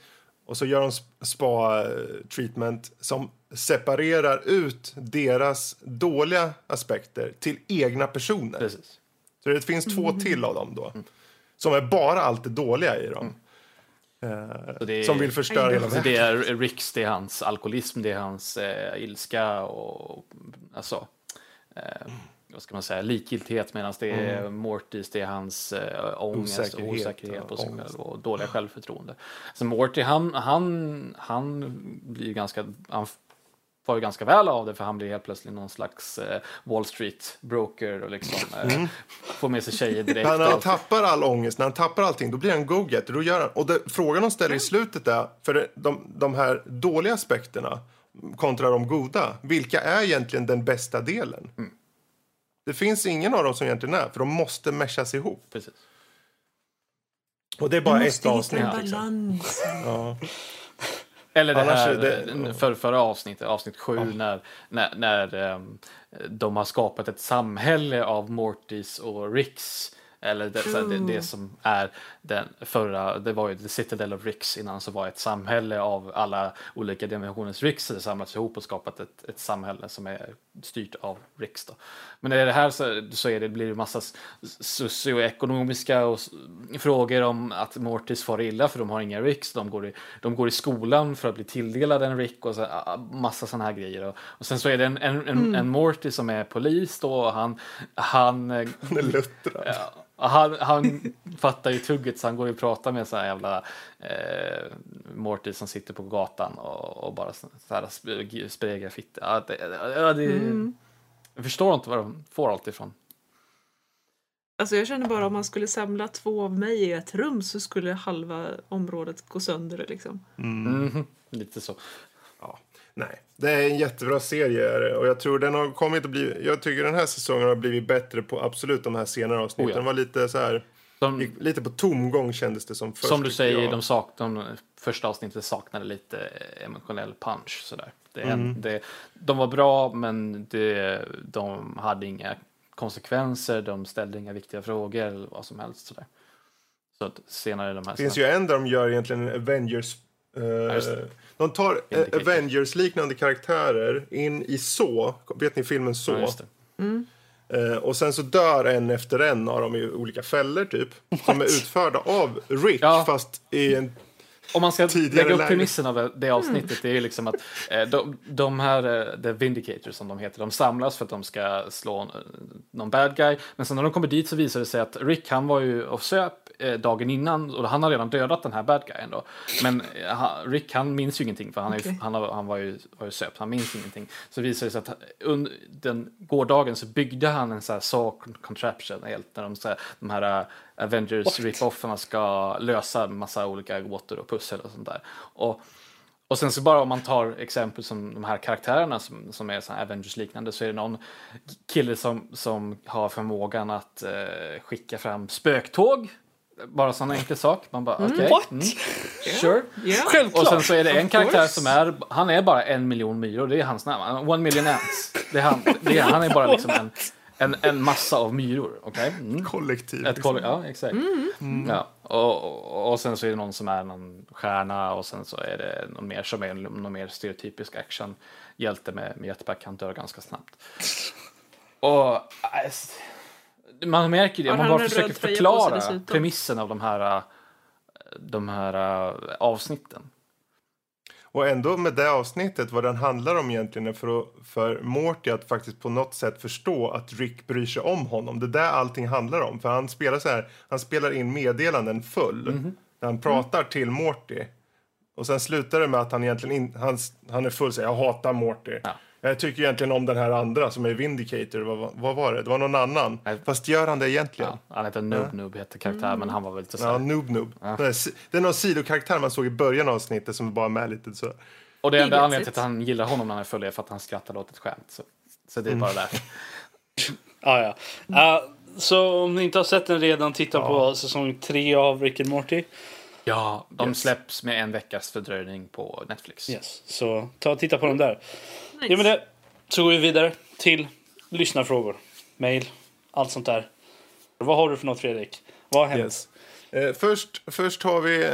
Och så gör de spa-treatment som separerar ut deras dåliga aspekter till egna personer. Precis. Så det finns två till av dem då. Mm. Som är bara allt dåliga i dem. Det, som vill förstöra hela världen. Det är Ricks, det är hans alkoholism, det är hans ilska och alltså, vad ska man säga, likgiltighet, medan det är Mortys, det är hans ångest, osäkerhet och sig själv och dåliga självförtroende. Så Morty, han blir ganska, han får ganska väl av det, för han blir helt plötsligt någon slags Wall Street broker och liksom får med sig tjejer direkt. Men han tappar all ångest, när han tappar allting, då blir han go-getter, då gör han. Och frågan de ställer i slutet är, för de här dåliga aspekterna kontra de goda, vilka är egentligen den bästa delen? Mm. Det finns ingen av dem som egentligen är, för de måste meshas ihop. Precis. Och det är bara ett avsnitt. Ja. Eller det här förra avsnittet, avsnitt 7, när de har skapat ett samhälle av Mortys och Ricks. Eller det som är den förra, det var ju The Citadel of Ricks innan, så var ett samhälle av alla olika dimensioners Ricks som samlats ihop och skapat ett samhälle som är styrt av Ricks då. Men när det är det här så är det, blir det massa socioekonomiska och frågor om att Mortis far illa för de har inga Ricks, de går i skolan för att bli tilldelade en Rick och så, massa sådana här grejer. Och sen så är det en Morty som är polis då, och han är luttrad. Ja. Han fattar ju tugget, så han går ju och pratar med så här jävla Morty som sitter på gatan och bara så här speglar fitt. Jag förstår inte vad de får allt ifrån. Alltså jag känner bara, om man skulle samla två av mig i ett rum så skulle halva området gå sönder liksom. Lite så. Ja. Nej, det är en jättebra serie och jag tror den har kommit att bli, jag tycker den här säsongen har blivit bättre på absolut de här senare avsnitten. Den var lite så här, lite på tomgång kändes det som först. Som du säger, de första avsnitten saknade lite emotionell punch så där. De var bra, men de hade inga konsekvenser, de ställde inga viktiga frågor eller vad som helst så där. Så att senare de här finns ju en där de gör egentligen Avengers. De tar Avengers-liknande karaktärer in i Saw. Vet ni filmen Saw? Och sen så dör en efter en av dem i olika fällor typ. Som är utförda av Rick, fast i en. Om man ska lägga upp premissen av det avsnittet, det är liksom att de här The Vindicators som de heter, de samlas för att de ska slå någon bad guy. Men sen när de kommer dit så visar det sig att Rick, han var ju och söp dagen innan och han har redan dödat den här bad guyen då. Men Rick, han minns ju ingenting, för han var ju söp, han minns ingenting. Så visar det sig att under den gårdagen så byggde han en så här Saw contraption helt, när de här Avengers rip-offerna ska lösa en massa olika gåtor och pussel och sånt där. Och sen så bara, om man tar exempel som de här karaktärerna som är såna Avengers-liknande, så är det någon kille som har förmågan att skicka fram spöktåg. Bara sån enkel sak. Man bara, okej. Sure. Yeah. Och sen så är det en karaktär som är, han är bara 1 miljon myror. Det är hans namn. 1 million ants. Han är bara liksom en massa av myror, okej? Kollektiv. Ja, exakt. Ja. Och sen så är det någon som är någon stjärna, och sen så är det någon mer som är någon mer stereotypisk actionhjälte med jetpack, han dör ganska snabbt. Och man märker det, om man bara försöker förklara premissen av de här avsnitten. Och ändå med det avsnittet, vad den handlar om egentligen är för Morty att faktiskt på något sätt förstå att Rick bryr sig om honom. Det där allting handlar om. För han spelar in meddelanden full. När han pratar till Morty. Och sen slutar det med att han egentligen han är full sig. Jag hatar Morty. Ja. Jag tycker egentligen om den här andra som är Vindicator. Vad var det? Det var någon annan. Nej. Fast gör han det egentligen? Ja, han heter Noob Noob, heter karaktär, men han var väl lite så här. Ja, Noob Noob. Ja. Det är någon sidokaraktär man såg i början av avsnittet som bara med lite så. Och det är enda anledningen till att han gillar honom när han är full är för att han skrattar åt ett skämt. Så det är bara där. Ja, ja. Så om ni inte har sett den redan, titta på säsong 3 av Rick and Morty. Ja, de släpps med en veckas fördröjning på Netflix. Yes. Så ta och titta på dem där. Nice. Ja, men det, så går vi vidare till lyssnarfrågor, mail, allt sånt där. Vad har du för något, Fredrik? Vad har hänt? Yes. Först har vi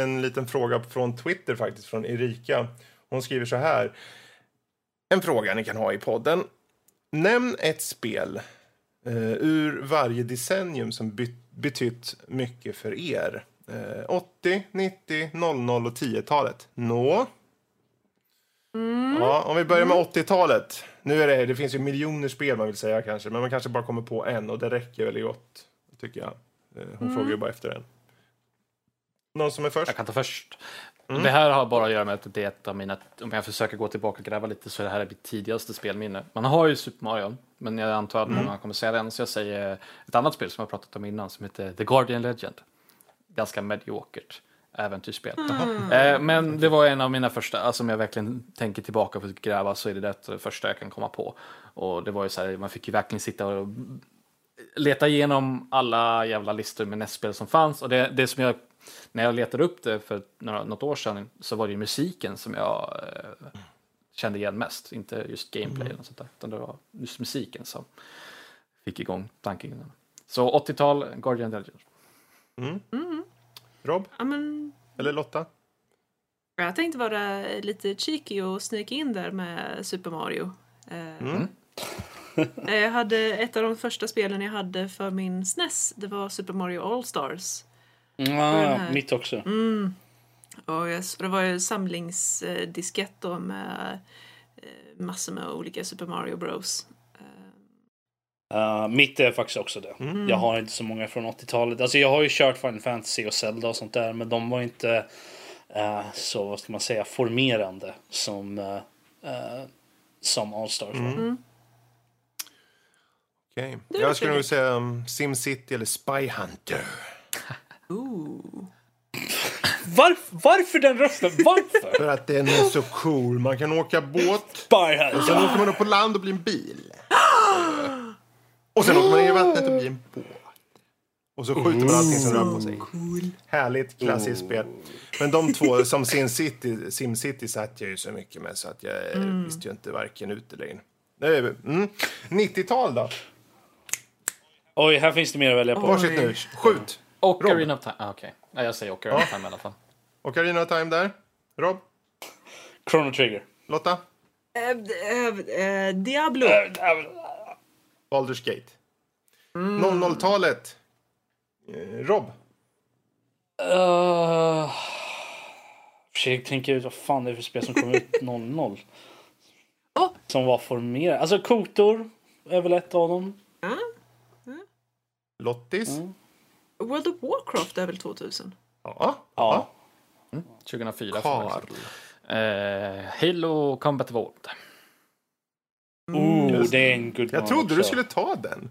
en liten fråga från Twitter faktiskt, från Erika. Hon skriver så här. En fråga ni kan ha i podden. Nämn ett spel ur varje decennium som betytt mycket för er. 80, 90, 00 och 10-talet. Nå? Ja, om vi börjar med 80-talet. Nu är det finns ju miljoner spel man vill säga kanske. Men man kanske bara kommer på en och det räcker väldigt gott, tycker jag. Hon frågar ju bara efter en. Någon som är först? Jag kan ta först. Det här har bara att göra med att det är ett av mina... Om jag försöker gå tillbaka och gräva lite så är det här mitt tidigaste spelminne. Man har ju Super Mario, men jag antar att många kommer säga den. Så jag säger ett annat spel som jag pratat om innan som heter The Guardian Legend. Ganska mediokert äventyrsspel. Men det var en av mina första, alltså om jag verkligen tänker tillbaka på att gräva så är det det första jag kan komma på. Och det var ju så här, man fick ju verkligen sitta och leta igenom alla jävla listor med nästspel som fanns. Och det som jag, när jag letade upp det för något år sedan så var det ju musiken som jag kände igen mest. Inte just gameplayen och sånt där, utan det var just musiken som fick igång tankingen. Så 80-tal, Guardian Legend. Rob? Ja, men... Eller Lotta? Jag tänkte vara lite cheeky och sneak in där med Super Mario. Jag hade ett av de första spelen jag hade för min SNES. Det var Super Mario All-Stars. Mitt också. Och det var ju samlingsdiskett då med massor med olika Super Mario Bros. Mitt är faktiskt också det. Jag har inte så många från 80-talet. Alltså jag har ju kört Final Fantasy och Zelda och sånt där, men de var inte så, vad ska man säga, formerande som All-Stars. Okej. Jag skulle nog säga SimCity eller Spy Hunter. Varför den rösten? Varför? För att den är så cool. Man kan åka båt. Spy Hunter. Och sen åker man upp på land och blir en bil. Och sen åker man i vattnet och blir en båt. Och så skjuter man allting som rör på sig. Cool. Härligt, klassiskt spel. Men de två som SimCity satt jag ju så mycket med så att jag visste ju inte varken ut eller in. 90-tal då? Oj, här finns det mer att välja på. Varsitt nu, skjut. Ocarina of Time, okej. Nej, jag säger Ocarina of Time i alla fall. Ocarina of Time där. Rob? Chrono Trigger. Lotta? Diablo. Baldur's Gate. 00-talet. Rob? Försök tänka ut vad fan det är för spel som kom ut 00. Som var formerad. Alltså KOTOR är väl ett av dem. Lottis? World of Warcraft är väl 2000? Ja. 2004. Carl. Halo Combat Evolved. Det är en good. Jag trodde också du skulle ta den.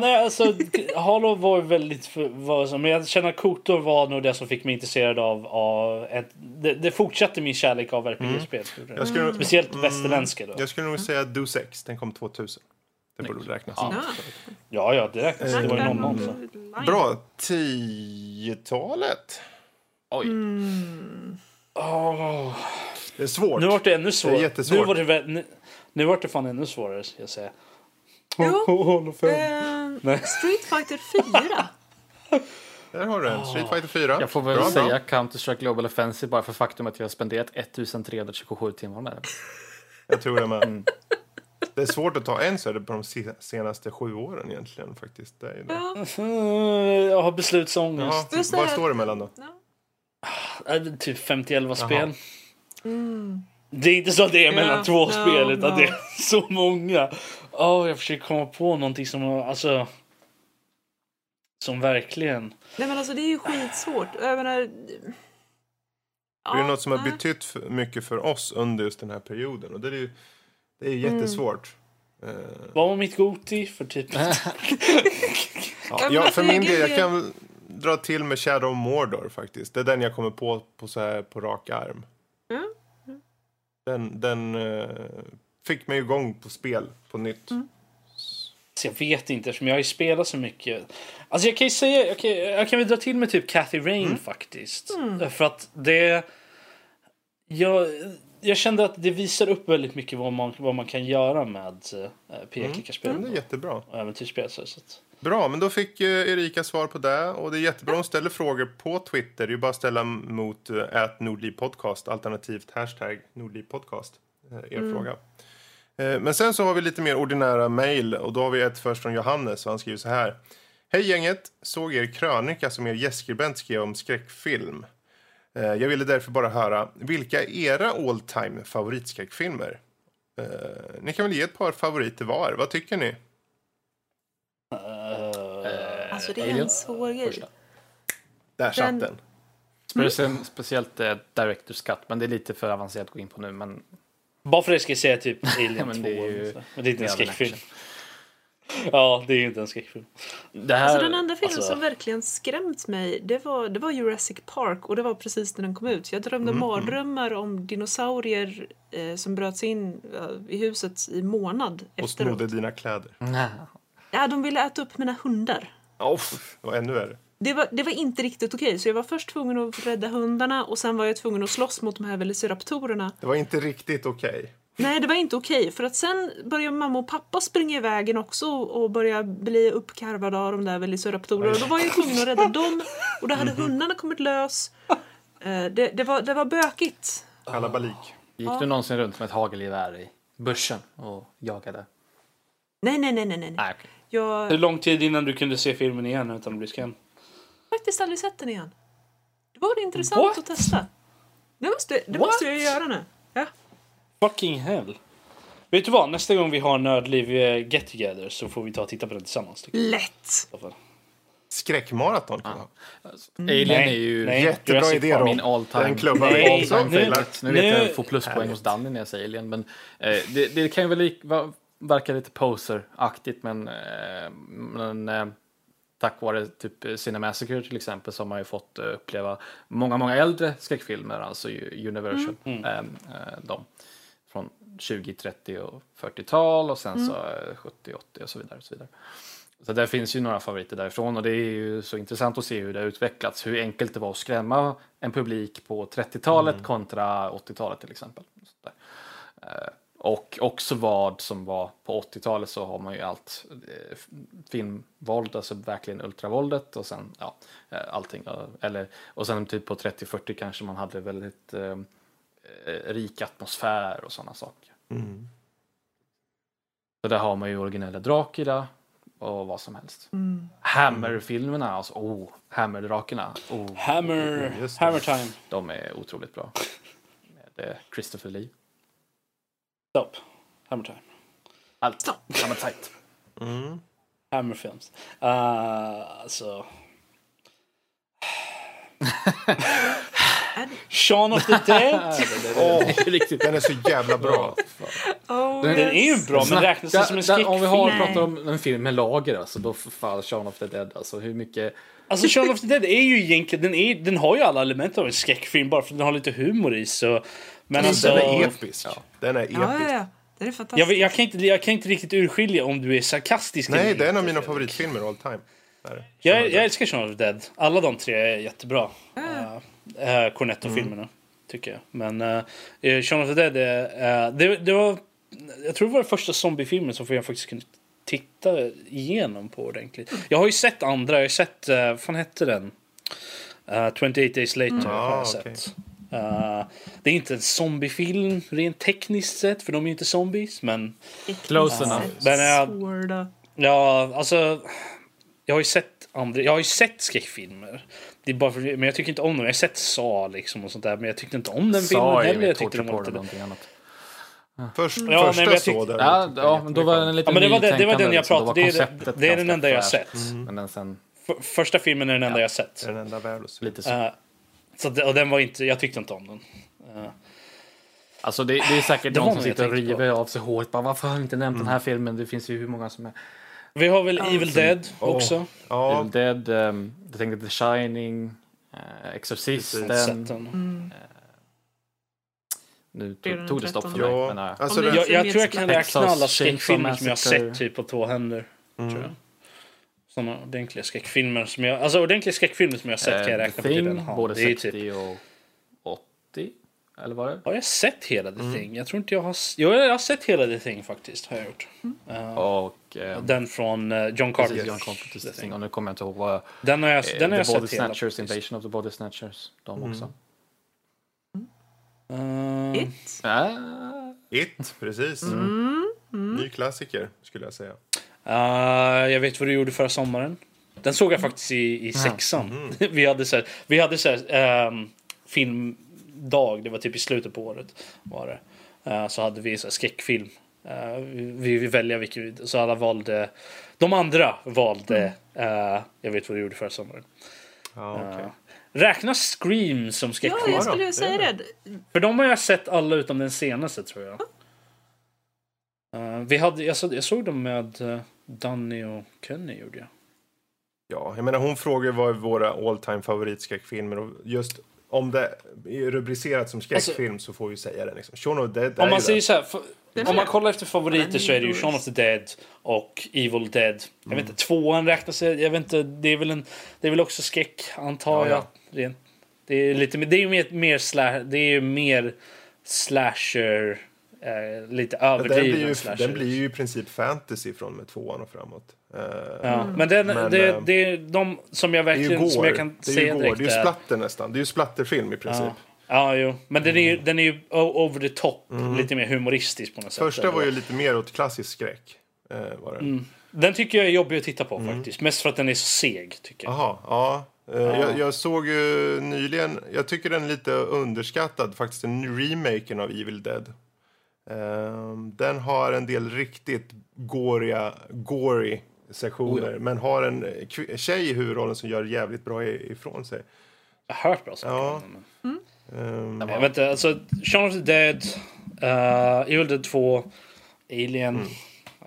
Nej, alltså Halo var väldigt men jag känner KOTOR var nog det som fick mig intresserad av det fortsatte min kärlek av RPG-spel. Speciellt västerländska då. Jag skulle nog säga Deus Ex, den kom 2000. Det borde räknas. Ja, det räknas. Det var ju någon. Bra, 10-talet. Oj. Det är svårt. Nu var det ännu svårt. Det är jättesvårt. Nu var det nu vart det fan ännu svårare, ska jag säga. Street Fighter 4. Där har du den, Street Fighter 4. Jag får väl säga Counter-Strike Global Offensive bara för faktum att jag har spenderat 1327 timmar med det. Jag tror det med. Det är svårt att ta en så är det på de senaste 7 åren egentligen faktiskt. Det är det. Jag har beslutsångest. Vad står det mellan då? Typ 50-11 spel. Det är inte så att det är mellan två spel utan det är så många. Jag försöker komma på någonting som som verkligen. Nej men alltså det är ju skitsvårt. Jag menar, Ja, det är något som har betytt mycket för oss under just den här perioden. Och det är ju jättesvårt. Vad var mitt goti för typ? Ja, för min del, jag kan dra till med Shadow of Mordor faktiskt. Det är den jag kommer på så här på rak arm. Mm. Mm. Den fick mig igång på spel på nytt. Mm. Jag vet inte, eftersom jag har ju spelat så mycket. Alltså jag kan ju säga, jag kan väl dra till med typ Cathy Rain faktiskt. Mm. För att det... Jag kände att det visar upp väldigt mycket vad man kan göra med PK-klickarspel. Det är jättebra. Och även typ så. Bra, men då fick Erika svar på det. Och det är jättebra, hon ställer frågor på Twitter. Det är ju bara att ställa mot @nordlivpodcast, alternativt #nordlivpodcast. Fråga. Men sen så har vi lite mer ordinära mejl. Och då har vi ett först från Johannes. Och han skriver så här. Hej gänget, såg er krönika som er gästskribent skrev om skräckfilm. Jag ville därför bara höra, vilka är era all-time favoritskräckfilmer? Ni kan väl ge ett par favoriter var. Vad tycker ni? Alltså det är en svår grej. Där satt den. Speciellt Director's Cut. Men det är lite för avancerat att gå in på nu. Men... bara för det ska jag säga typ Alien 2. Men det är inte en skräckfilm. Ja, det är ju inte en skräckfilm. Alltså den enda filmen som verkligen skrämt mig, det var Jurassic Park. Och det var precis när den kom ut. Jag drömde mardrömmar om dinosaurier som bröt sig in i huset i månad efteråt. Och snodde dina kläder. Ja, de ville äta upp mina hundar. Vad ännu är det? Det var inte riktigt okej. Så jag var först tvungen att rädda hundarna. Och sen var jag tvungen att slåss mot de här velociraptorerna. Det var inte riktigt okej. Nej, det var inte okej. För att sen började mamma och pappa springa i vägen också. Och började bli uppkarvade av de där velociraptorerna. Och då var jag tvungen att rädda dem. Och då hade hundarna kommit lös. Det var bökigt. Kalabalik. Gick du någonsin runt med ett hagelgevär i börsen och jagade? Nej. Ah, okay. Hur lång tid innan du kunde se filmen igen utan att bli skrämd? Faktiskt aldrig sett den igen. Det var intressant att testa. Det måste jag göra nu. Ja. Fucking hell. Vet du vad? Nästa gång vi har Nördliv Get Together så får vi ta och titta på den tillsammans. Lätt! Skräckmaraton. Ja. Alien är ju jättebra idé då. Min all-time. Den klubbar vi all-time. Nu vet jag får pluspoäng hos Danny när jag säger Alien. Men det kan ju väl verka lite poser-aktigt. Men tack vare typ Cinemassacre till exempel så har man ju fått uppleva många, många äldre skräckfilmer. Alltså Universal. De från 20, 30 och 40-tal och sen så 70, 80 och så vidare. Så där finns ju några favoriter därifrån och det är ju så intressant att se hur det har utvecklats. Hur enkelt det var att skrämma en publik på 30-talet kontra 80-talet till exempel. Så där. Och också vad som var på 80-talet så har man ju allt filmvåld, alltså verkligen ultravåldet och sen allting. Och sen typ på 30-40 kanske man hade väldigt rik atmosfär och sådana saker. Mm. Så där har man ju originella Dracula och vad som helst. Mm. Hammer-filmerna, alltså Hammer-drakerna. Hammer Time. De är otroligt bra. Med Christopher Lee. Stopp. Hammer Time. Allt. Stopp. Hammer tight. Hammer Films. Alltså... Shaun of the Dead. Den är så jävla bra. Den är ju bra, men räknas det som en skräckfilm? Om vi pratar om en film med lager, alltså, då faller Shaun of the Dead. Alltså, hur mycket... alltså Shaun of the Dead är ju egentligen... Den har ju alla element av en skräckfilm, bara för att den har lite humor i. Så... men alltså, den är episk. Ja. Den är episk. Ja. Det är fantastiskt. Jag kan inte riktigt urskilja om du är sarkastisk. Nej, det är en av mina favoritfilmer all time. Jag älskar Shaun of the Dead. Alla de tre är jättebra. Cornetto-filmerna tycker jag. Men Shaun of the Dead det var jag tror det var den första zombiefilmen som jag faktiskt kunde titta igenom på ordentligt. Jag har ju sett andra. Jag har sett vad fan hette den? 28 Days Later har jag sett. Det är inte en zombiefilm rent tekniskt sett, för de är ju inte zombies, men close enough. Alltså jag har ju sett andra, jag har ju sett skräckfilmer. Det är bara för, men jag tycker inte om dem. Jag har sett Saw liksom och sånt där, men jag tyckte inte om den filmen heller. Jag tyckte det var någonting annat. Men då var den lite det var den jag pratade. Det är den enda jag har sett. Men den sen första filmen är den enda jag har sett. Den enda världs lite så. Så att, och den var inte, jag tyckte inte om den. Alltså det är säkert de som sitter och river av sig hårt. Bara, varför har vi inte nämnt den här filmen? Det finns ju hur många som är... Vi har väl Evil Dead också. Ja. Evil Dead, jag tänkte The Shining, Exorcisten. Nu tog det stopp för mig. Ja. Alltså, jag tror jag kan räkna alla skräckfilmer som jag har sett typ på 2 händer. Tror jag. Sådana ordentliga skräckfilmer som jag... Alltså ordentliga skräckfilmer som jag har sett kan jag räkna på den här. Både 60 typ... och 80. Eller var det? Har jag sett hela The Thing? Jag tror inte jag har... Jo, jag har sett hela The Thing faktiskt. Har jag gjort. Och, den från John Carpenter's Thing. Och nu kommer jag inte ihåg vad... Den har jag sett hela. The Body Snatchers, Invasion of the Body Snatchers. De också. It. It, precis. Ny klassiker skulle jag säga. Jag vet vad du gjorde förra sommaren. Den såg jag faktiskt i 6:an. Vi hade så här, filmdag. Det var typ i slutet på året var det. Så hade vi så här, skräckfilm. Vi väljer vilken, så alla valde. De andra valde jag vet vad du gjorde förra sommaren. Okay. Räknas Scream som skräckfilm? Ja, jag skulle säga det. För de har jag sett alla utom den senaste, tror jag. Jag såg dem med Danny och Kenny, gjorde jag. Ja, jag menar hon frågar vad är våra all-time favoritskräckfilmer, och just om det är rubricerat som skräckfilm alltså, så får vi säga det liksom. Shaun of the Dead. Om man säger så här, om man kollar efter favoriter så är det ju Shaun of the Dead och Evil Dead. Jag vet inte, 2:an räknas, jag vet inte, det är väl också skräck antar jag. Ja. Det är lite mer slasher. Lite överdriven slash. Den blir ju i princip fantasy från med 2:an och framåt. Men det är de som jag verkligen som jag kan se direkt. Det är ju splatter nästan. Det är ju splatterfilm i princip. Ja, jo. Men den är ju over the top, lite mer humoristisk på något sätt. Första var ju lite mer åt klassisk skräck var det. Den tycker jag är jobbig att titta på faktiskt, mest för att den är så seg tycker jag. Aha, ja. Jag såg ju nyligen, jag tycker den är lite underskattad faktiskt, den remaken av Evil Dead. Den har en del riktigt gory sektioner, men har en tjej i huvudrollen som gör jävligt bra ifrån sig. Jag har hört bra saker. Ja. Jag vet inte, alltså Shaun of the Dead, Evil Dead 2, Alien,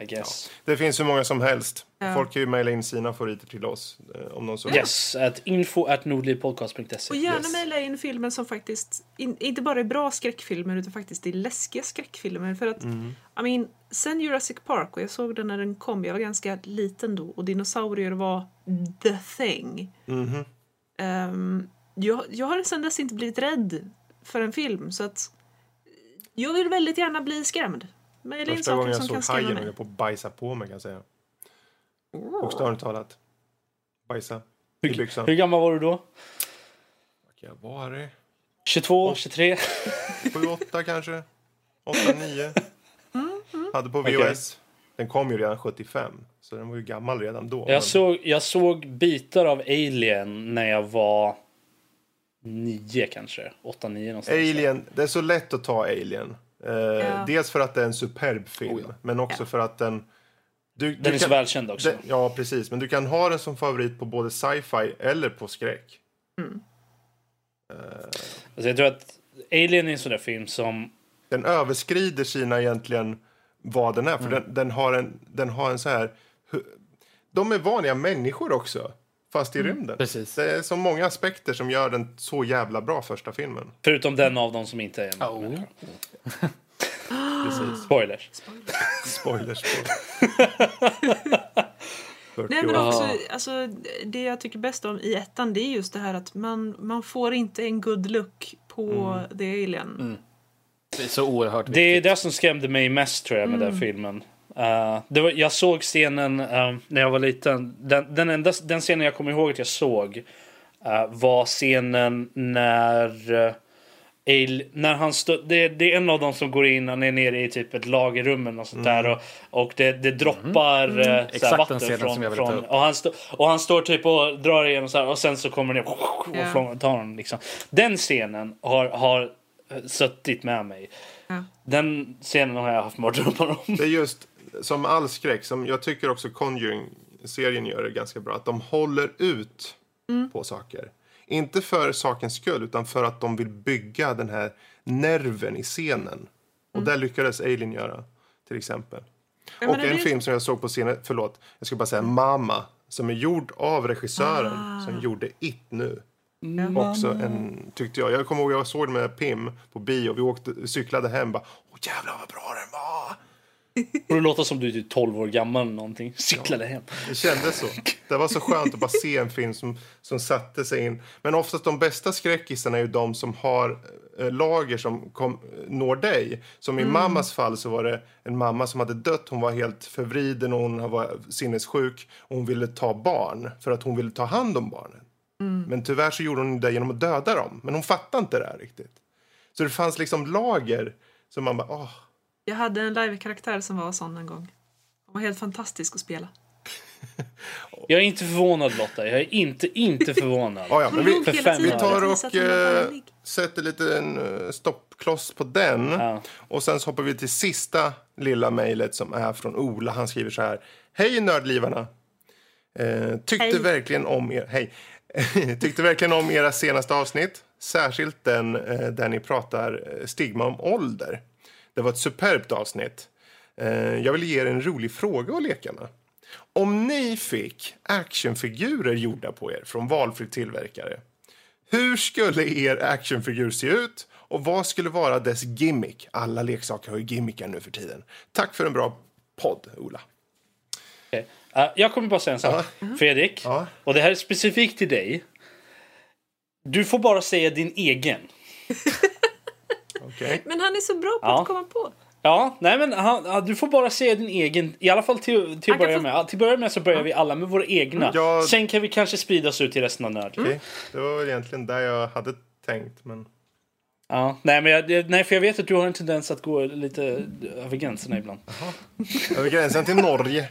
I guess. Ja. Det finns hur många som helst. Folk kan ju mejla in sina favoriter till oss om någon så. Yes, at info@nordlivpodcast.se. Och gärna mejla in filmen som faktiskt inte bara är bra skräckfilmer utan faktiskt är läskiga skräckfilmer, för att I mean, sen Jurassic Park, och jag såg den när den kom, jag var ganska liten då, och dinosaurier var the thing. Jag har sen dess inte blivit rädd för en film, så att jag vill väldigt gärna bli skrämd. Mejla in saker som kan skrämma mig. Första gången jag såg hajen och på bajsa på mig kan jag säga. Bokstavligt talat. Bajsa. Hur gammal var du då? Vad var det? 22, 23? 7, 8 kanske. 8, 9. Hade på VHS. Okay. Den kom ju redan 75. Så den var ju gammal redan då. Jag såg bitar av Alien när jag var 9 kanske. 8, 9 någonstans. Alien. Det är så lätt att ta Alien. Dels för att det är en superb film. Men också för att den... Den är så välkänd också. Ja, precis. Men du kan ha den som favorit på både sci-fi eller på skräck. Alltså jag tror att Alien är en sån där film som... Den överskrider sina egentligen vad den är. För den har en så här... De är vanliga människor också. Fast i rymden. Precis. Det är så många aspekter som gör den så jävla bra första filmen. Förutom den av dem som inte är en människa. Precis. Spoilers. Nej, men också, alltså, det jag tycker bäst om i ettan, det är just det här att man får inte en good look på The Alien. Det är så oerhört viktigt. Det är det som skrämde mig mest tror jag med den filmen. Jag såg scenen när jag var liten. Den scenen jag kommer ihåg att jag såg var scenen när... när han det är en av dem som går in, han är nere i typ ett lagerrum och sånt där, och det droppar såhär, vatten från och han står typ och drar igenom så här, och sen så kommer den och tar honom liksom. Den scenen har suttit med mig. Den scenen har jag haft mardrömmar om. Det är just som all skräck, som jag tycker också Conjuring-serien gör det ganska bra, att de håller ut på saker. Inte för sakens skull, utan för att de vill bygga den här nerven i scenen. Och där lyckades Alien göra, till exempel. Ja, och en film som jag såg på scenen, förlåt, jag ska bara säga Mamma, som är gjord av regissören som gjorde It nu. Mm. Också en, tyckte jag. Jag kommer ihåg, jag såg den med Pim på bio. Vi åkte, cyklade hem och bara, åh jävlar vad bra den var. Och det låter som du är 12 år gammal eller någonting. Cyklade hem. Det kändes så. Det var så skönt att bara se en film som satte sig in. Men oftast de bästa skräckisarna är ju de som har lager som når dig. Som i mammas fall så var det en mamma som hade dött. Hon var helt förvriden och hon var sinnessjuk. Och hon ville ta barn för att hon ville ta hand om barnen. Mm. Men tyvärr så gjorde hon det genom att döda dem. Men hon fattade inte det här riktigt. Så det fanns liksom lager som man bara, åh. Jag hade en live-karaktär som var sån en gång. Hon var helt fantastisk att spela. Jag är inte förvånad, Lotta. Jag är inte förvånad. Ja, men vi tar och sätter lite en stoppkloss på den. Ja. Och sen så hoppar vi till sista lilla mejlet som är från Ola. Han skriver så här. Hej nördlivarna. Tyckte verkligen om era senaste avsnitt. Särskilt den där ni pratar stigma om ålder. Det var ett superbt avsnitt. Jag vill ge er en rolig fråga och lekarna. Om ni fick actionfigurer gjorda på er från valfri tillverkare, hur skulle er actionfigur se ut? Och vad skulle vara dess gimmick? Alla leksaker har ju gimmickar nu för tiden. Tack för en bra podd, Ola. Okay. Jag kommer bara säga en sak. Fredrik, och det här är specifikt till dig. Du får bara säga din egen. Okay. Men han är så bra på att komma på. Ja, nej men du får bara se din egen. I alla fall till att börja med. Till att börja med så börjar vi alla med våra egna. Sen kan vi kanske spridas ut till resten av nörd. Okay. Det var väl egentligen där jag hade tänkt, men... Ja, nej, för jag vet att du har en tendens att gå lite över gränserna ibland. Över gränsen till Norge.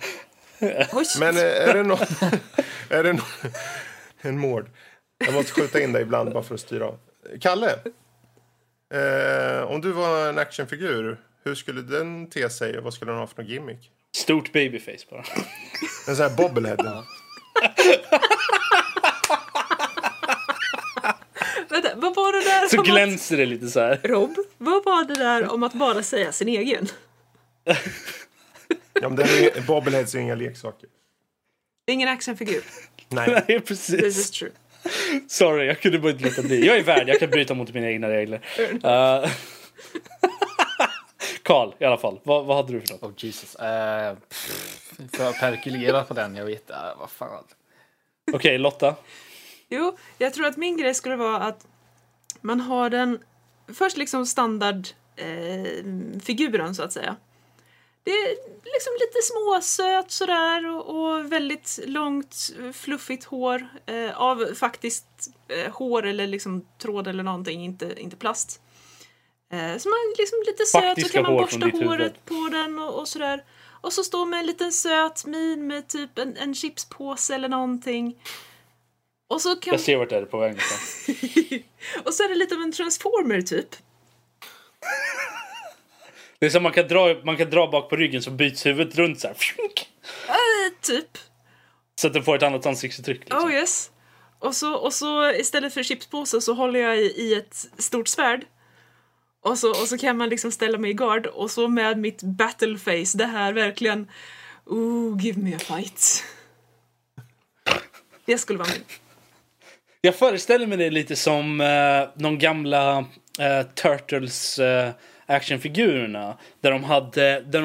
Men är det en mord? Jag måste skjuta in dig ibland bara för att styra av. Kalle? Om du var en actionfigur, hur skulle den te sig och vad skulle den ha för någon gimmick? Stort babyface bara. En sån här bobblehead. Vänta, vad var det där? Så glänser det lite så här. Rob, vad var det där om att bara säga sin egen? Ja, men bobbleheads är ju inga leksaker. Ingen actionfigur. Nej, precis. This is true. Sorry, jag kunde bara inte låta bli. Jag är värd, jag kan bryta mot mina egna regler. Carl, i alla fall. Vad hade du för något? Oh Jesus. För att perkulera på den, jag vet vad fan. Okej, Lotta. Jo, jag tror att min grej skulle vara att man har den först liksom standard figuren så att säga. Det är liksom lite småsöt sådär och väldigt långt fluffigt hår av faktiskt hår eller liksom tråd eller någonting, inte plast. Så man är liksom lite söt. Faktiska, så kan man borsta håret på den och sådär. Och så står man en liten söt min med typ en chipspåse eller någonting. Och så kan... Jag ser vart det är på vägen. Och så är det lite av en transformer typ. Det är som man kan dra bak på ryggen så byts huvudet runt så här. Typ. Så att den får ett annat ansiktsuttryck. Liksom. Oh yes. Och så istället för chipspåse så håller jag i ett stort svärd. Och så kan man liksom ställa mig i gard. Och så med mitt battleface. Det här verkligen... give me a fight. Det skulle vara min. Jag föreställer mig det lite som de gamla Turtles... actionfigurerna där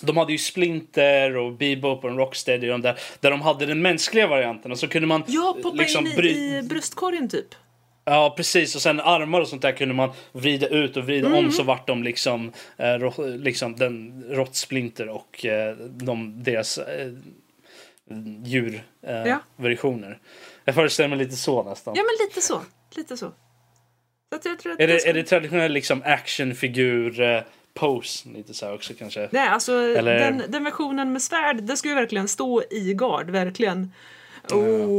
de hade ju Splinter och Bebop och Rocksteady och där de hade den mänskliga varianten och så kunde man poppa liksom in i bröstkorgen typ. Ja, precis, och sen armar och sånt där kunde man vrida ut och vrida om så vart de liksom liksom den Rottsplinter och deras djur versioner. Jag föreställer mig lite så nästan. Ja, men lite så. Är det traditionell liksom actionfigur pose lite så här också kanske? Nej, alltså den versionen med svärd, det ska ju verkligen stå i gard, verkligen.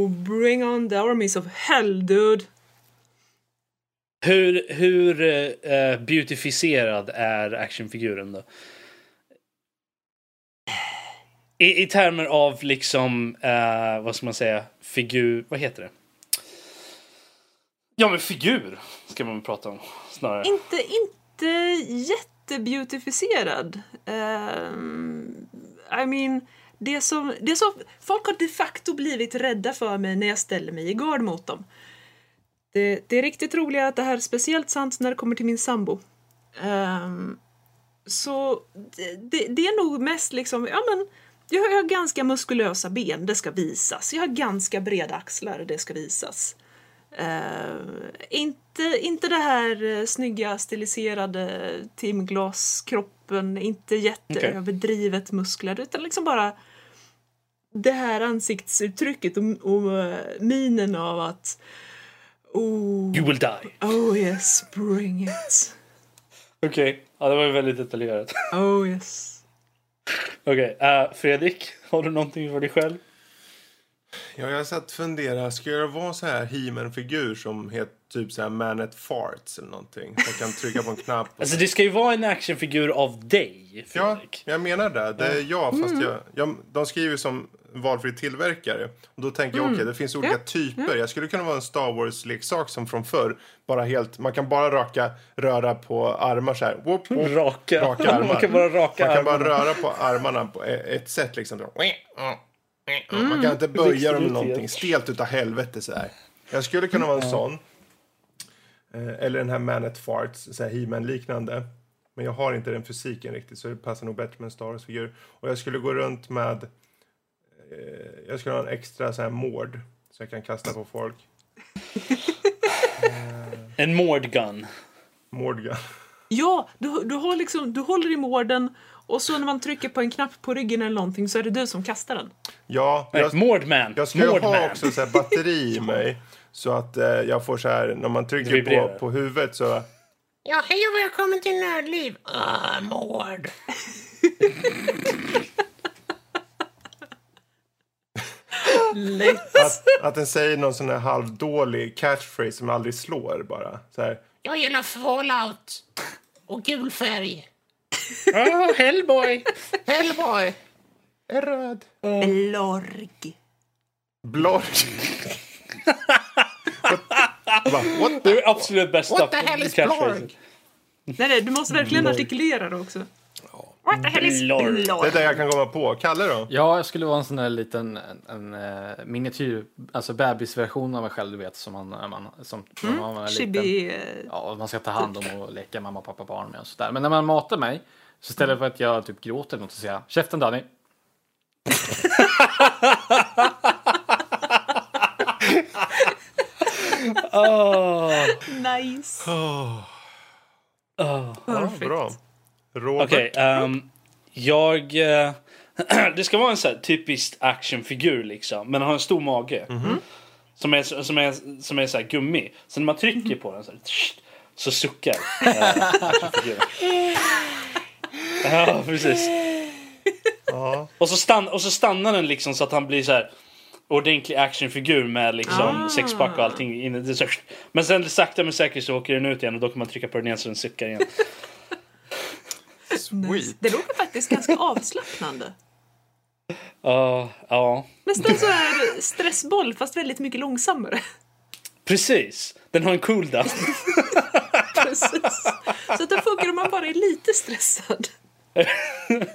Bring on the armies of hell, dude. Hur beautificerad är actionfiguren då? I termer av liksom vad ska man säga, figur, vad heter det? Ja, men figur ska man prata om snarare. Inte jättebeautificerad. I mean, det som folk har de facto blivit rädda för mig när jag ställer mig i gard mot dem. Det är riktigt roligt att det här är speciellt sant när det kommer till min sambo. Så det är nog mest liksom, ja men jag har ganska muskulösa ben, det ska visas. Jag har ganska breda axlar, det ska visas. Inte det här snygga stiliserade timglaskroppen, inte jätteöverdrivet muskler, utan liksom bara det här ansiktsuttrycket och minen av att oh, you will die. Oh yes, bring it. Okej, okay. Ja, det var ju väldigt detaljerat. Oh yes. Okej, okay. Fredrik, har du någonting för dig själv? Ja, jag har satt fundera. Ska jag vara så här He-Man-figur som heter typ så här Man at Farts eller någonting? Jag kan trycka på en knapp. Alltså det ska ju vara en actionfigur av dig, Fredrik. Ja, jag menar det. Det är jag, fast de skriver som valfri tillverkare. Och då tänker jag, okej, det finns olika typer. Jag skulle kunna vara en Star Wars-leksak som från förr. Bara helt, man kan bara röra på armar så här. Whoop, whoop, raka armar. Man kan bara röra på armarna på ett sätt liksom. Man kan inte böja dem någonting stelt utav helvete så här. Jag skulle kunna vara en sån. Eller den här Man at Farts, så här He-Man liknande. Men jag har inte den fysiken riktigt, så det passar nog bättre med en Star Wars-figur. Och jag skulle gå runt med jag skulle ha en extra så här mord så jag kan kasta på folk. En mordgun. Mordgun. Ja, du har liksom, du håller i morden. Och så när man trycker på en knapp på ryggen eller någonting så är det du som kastar den. Ja, jag ska ha också så här batteri i mig så att jag får så här, när man trycker på huvudet så... Ja, hej och välkommen till Nördliv. Mord. Att den säger någon sån här halvdålig catchphrase som aldrig slår bara. Så här. Jag gillar Fallout och gul färg. Oh, Hellboy. Röd. Blorg. What det är absolut bästa. What the hell is Blorg? Nej, du måste verkligen artikulera det också. What the hell is Blorg? Det är det jag kan komma på. Kalle då? Ja, jag skulle vara en sån där liten en miniatyr, alltså bebisversion av mig själv, du vet, som man var liten. Chibi. Ja, man ska ta hand om och leka mamma, pappa, barn med och sådär. Men när man matar mig, så istället för att jag typ gråter något så säger jag, käften Danny. Oh. Nice. Perfekt. Ja, bra. Okej, det ska vara en så här typisk actionfigur liksom, men har en stor mage som är så här gummi. Så när man trycker på den så här, så suckar actionfiguren. Ja, precis. Och så stannar den liksom så att han blir så här ordentlig actionfigur med liksom sexpack och allting inne. Det så här. Men sen sakta men säkert så åker den ut igen och då kan man trycka på den igen så den suckar igen. Nice. Det låter faktiskt ganska avslappnande. Ja. Nästan så här stressboll fast väldigt mycket långsammare. Precis. Den har en cooldown. Precis. Så då funkar man bara är lite stressad.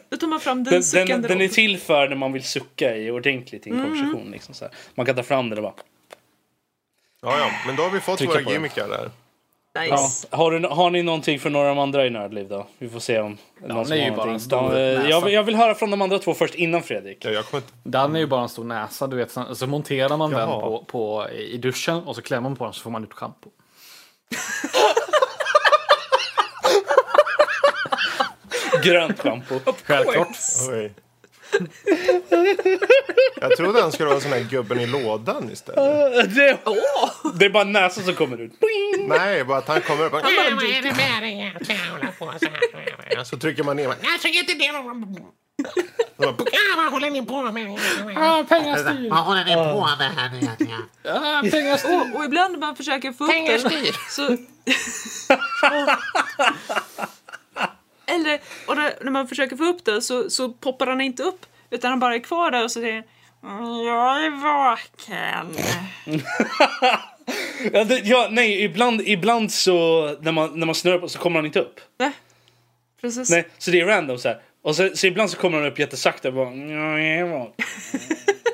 Då tar man fram den suckande. Den är till för när man vill sucka i ordentligt i en konversation liksom så här. Man kan ta fram det och bara. Ja, men då har vi fått våra gimmickar där. Nice. Ja. Har ni någonting för några av de andra i Nördliv då? Vi får se om någon som har någonting. Jag vill höra från de andra två först innan Fredrik. Ja, Dan är ju bara en stor näsa, du vet. Så monterar man den på i duschen och så klämmer man på den så får man ut shampoo. Grönt shampoo. Självklart. Jag trodde han skulle vara en sån här gubben i lådan istället. Det är bara näsan som kommer ut. Bling! Nej, bara att han kommer upp. Så trycker man ner. Jag tycker inte det. Vad håller ni på med? Pengastyr. Vad håller ni på med här? Pengastyr. Och ibland när man försöker få upp den så... Eller, och när man försöker få upp det så poppar han inte upp utan han bara är kvar där och så säger jag är vaken. Ja, nej, ibland så när man snurrar på så kommer han inte upp. Nej, precis. Nej, så det är random så här. Och så ibland så kommer han upp jättesakta. Bara,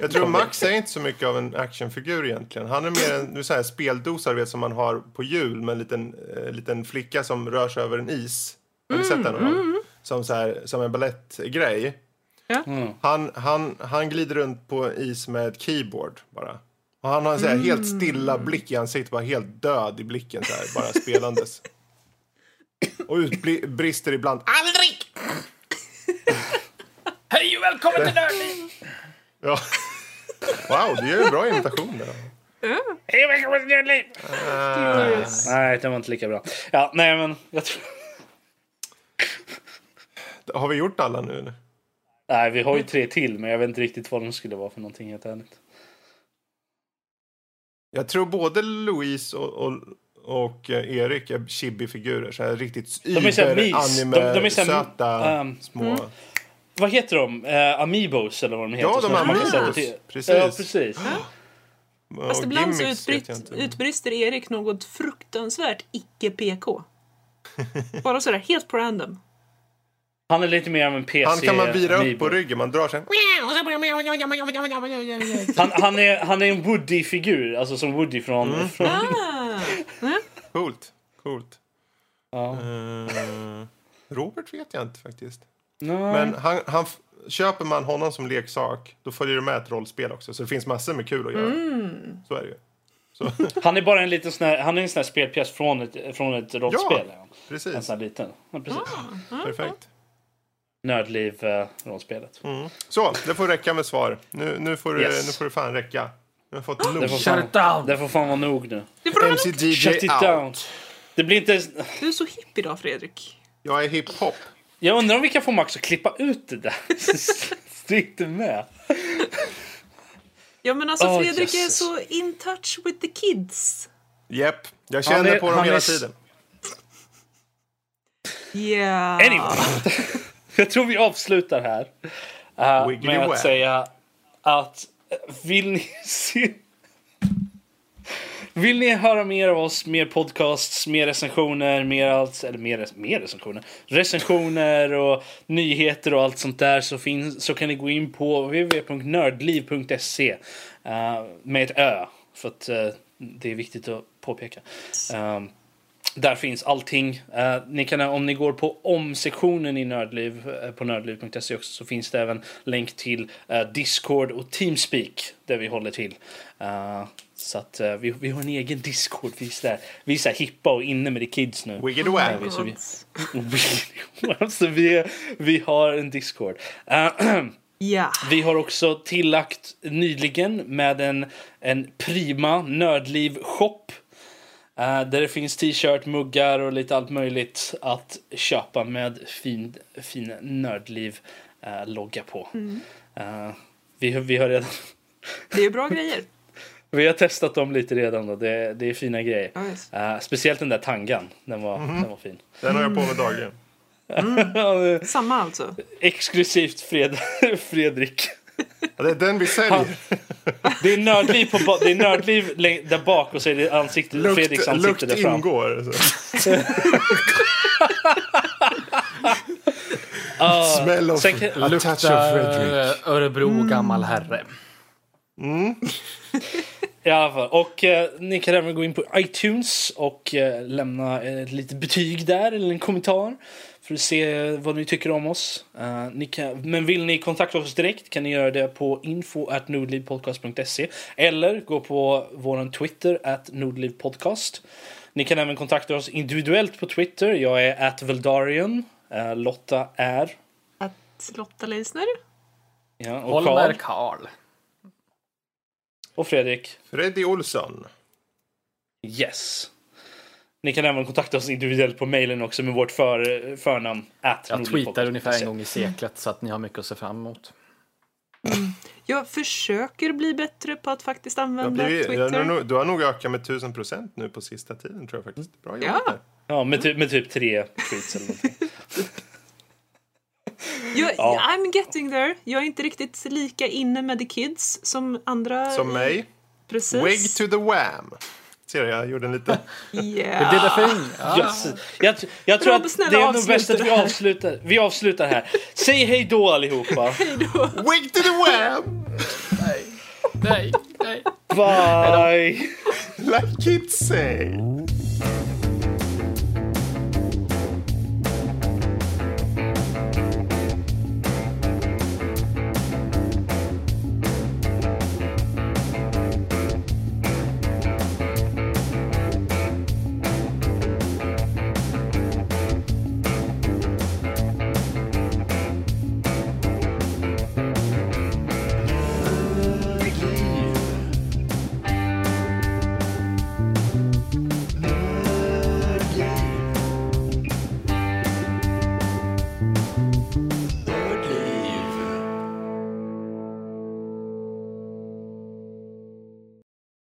jag tror Max är inte så mycket av en actionfigur egentligen. Han är mer en så här, speldosa vet, som man har på jul med en liten flicka som rör sig över en is. Har ni sett den? Som en ballettgrej. Ja. Mm. Han glider runt på is med ett keyboard bara. Och han har en så här helt stilla blick i ansiktet, bara helt död i blicken så här, bara spelandes. Och utbrister ibland aldrig. Hej och välkommen till Nördliv. Ja. Wow, det är en bra imitation där. Hej och välkommen till Nördliv. Nej, det var inte lika bra. Ja, nej men jag tror... Har vi gjort alla nu? Nej, vi har ju 3 till, men jag vet inte riktigt vad de skulle vara för någonting helt ärligt. Jag tror både Louise och Erik är chibi-figurer. Så här riktigt anime-söta små... Vad heter de? Amiibos eller vad de heter? Ja, de är Amiibos. Precis. Ja, precis. Fast ibland så utbrister Erik något fruktansvärt icke-PK. Bara sådär, helt på random. Han är lite mer av en PC. Han kan man vira upp på ryggen, man drar sig. Han är en Woody-figur, alltså som Woody från... Coolt. Ja. Robert vet jag inte faktiskt. Nej. Men han köper man honom som leksak, då följer det med ett rollspel också, så det finns massor med kul att göra. Mm. Så är det ju. Så. Han är bara en liten sån här, han är en sån här spelpjäs från ett rollspel. Ja, precis. En sån här liten. Ja, precis. Perfekt. Nördliv-rollspelet. Så, det får räcka med svar. Nu får det fan räcka. Nu har fått nog. Det får fan vara nog nu. Shut it down. Det blir inte... Du är så hipp idag, Fredrik. Jag är hiphop. Jag undrar om vi kan få Max att klippa ut det där. Strikt med. Ja, men alltså Fredrik är så in touch with the kids. Japp, jag känner på dem hela tiden. Yeah. Anyway. Jag tror vi avslutar här. Med att säga att vill ni höra mer av oss, mer podcasts, mer recensioner, mer allt, eller mer recensioner och nyheter och allt sånt där, så kan ni gå in på www.nördliv.se med ett ö, för att det är viktigt att påpeka. Där finns allting. Ni kan, om ni går på omsektionen i Nördliv på nördliv.se också, så finns det även länk till Discord och Teamspeak där vi håller till. Så att vi har en egen Discord. Vi är så här hippa och inne med de kids nu. Wiggity Wabs. Så vi har en Discord. Yeah. Vi har också tillagt nyligen med en prima Nördliv-shop. Där det finns t-shirt, muggar och lite allt möjligt att köpa med fin Nördliv-logga på. Vi har redan... Det är bra grejer. Vi har testat dem lite redan då. Det är fina grejer. Nice. Speciellt den där tangan. Den var fin. Den har jag på med dagligen. Samma alltså. Exklusivt Fredrik. Ja, det är den vi säljer. Det är Nördliv det är Nördliv där bak, och så är det Fredriks ansikte där fram. Ingår. Så. Smäll och touch of Fredrik. Örebro gammal herre. Ja, och ni kan även gå in på iTunes och lämna ett litet betyg där, eller en kommentar, för att se vad ni tycker om oss. Men vill ni kontakta oss direkt kan ni göra det på info@nordlivpodcast.se, eller gå på vår Twitter @nordlivpodcast. Ni kan även kontakta oss individuellt på Twitter. Jag är @Veldarion, Lotta är @LottaLeisner. Ja, och Karl. Och Fredrik. Freddy Olsson. Yes. Ni kan även kontakta oss individuellt på mailen också med vårt förnamn. Jag tweetar ungefär en gång i seklet, så att ni har mycket att se fram emot. Jag försöker bli bättre på att faktiskt använda Twitter. Du har nog ökat med 1000% nu på sista tiden, tror jag faktiskt. Bra jobbat. Ja, med typ 3 tweets eller någonting. I'm getting there. Jag är inte riktigt lika inne med the kids som andra. Som mig. Precis. Wig to the wham. Ser du, jag gjorde en liten... Yeah. Det är därför jag tror att det är nog bäst att vi avslutar här. Säg hej då allihopa. Hej då. Wake to the web. Nej. Bye. Like kids say.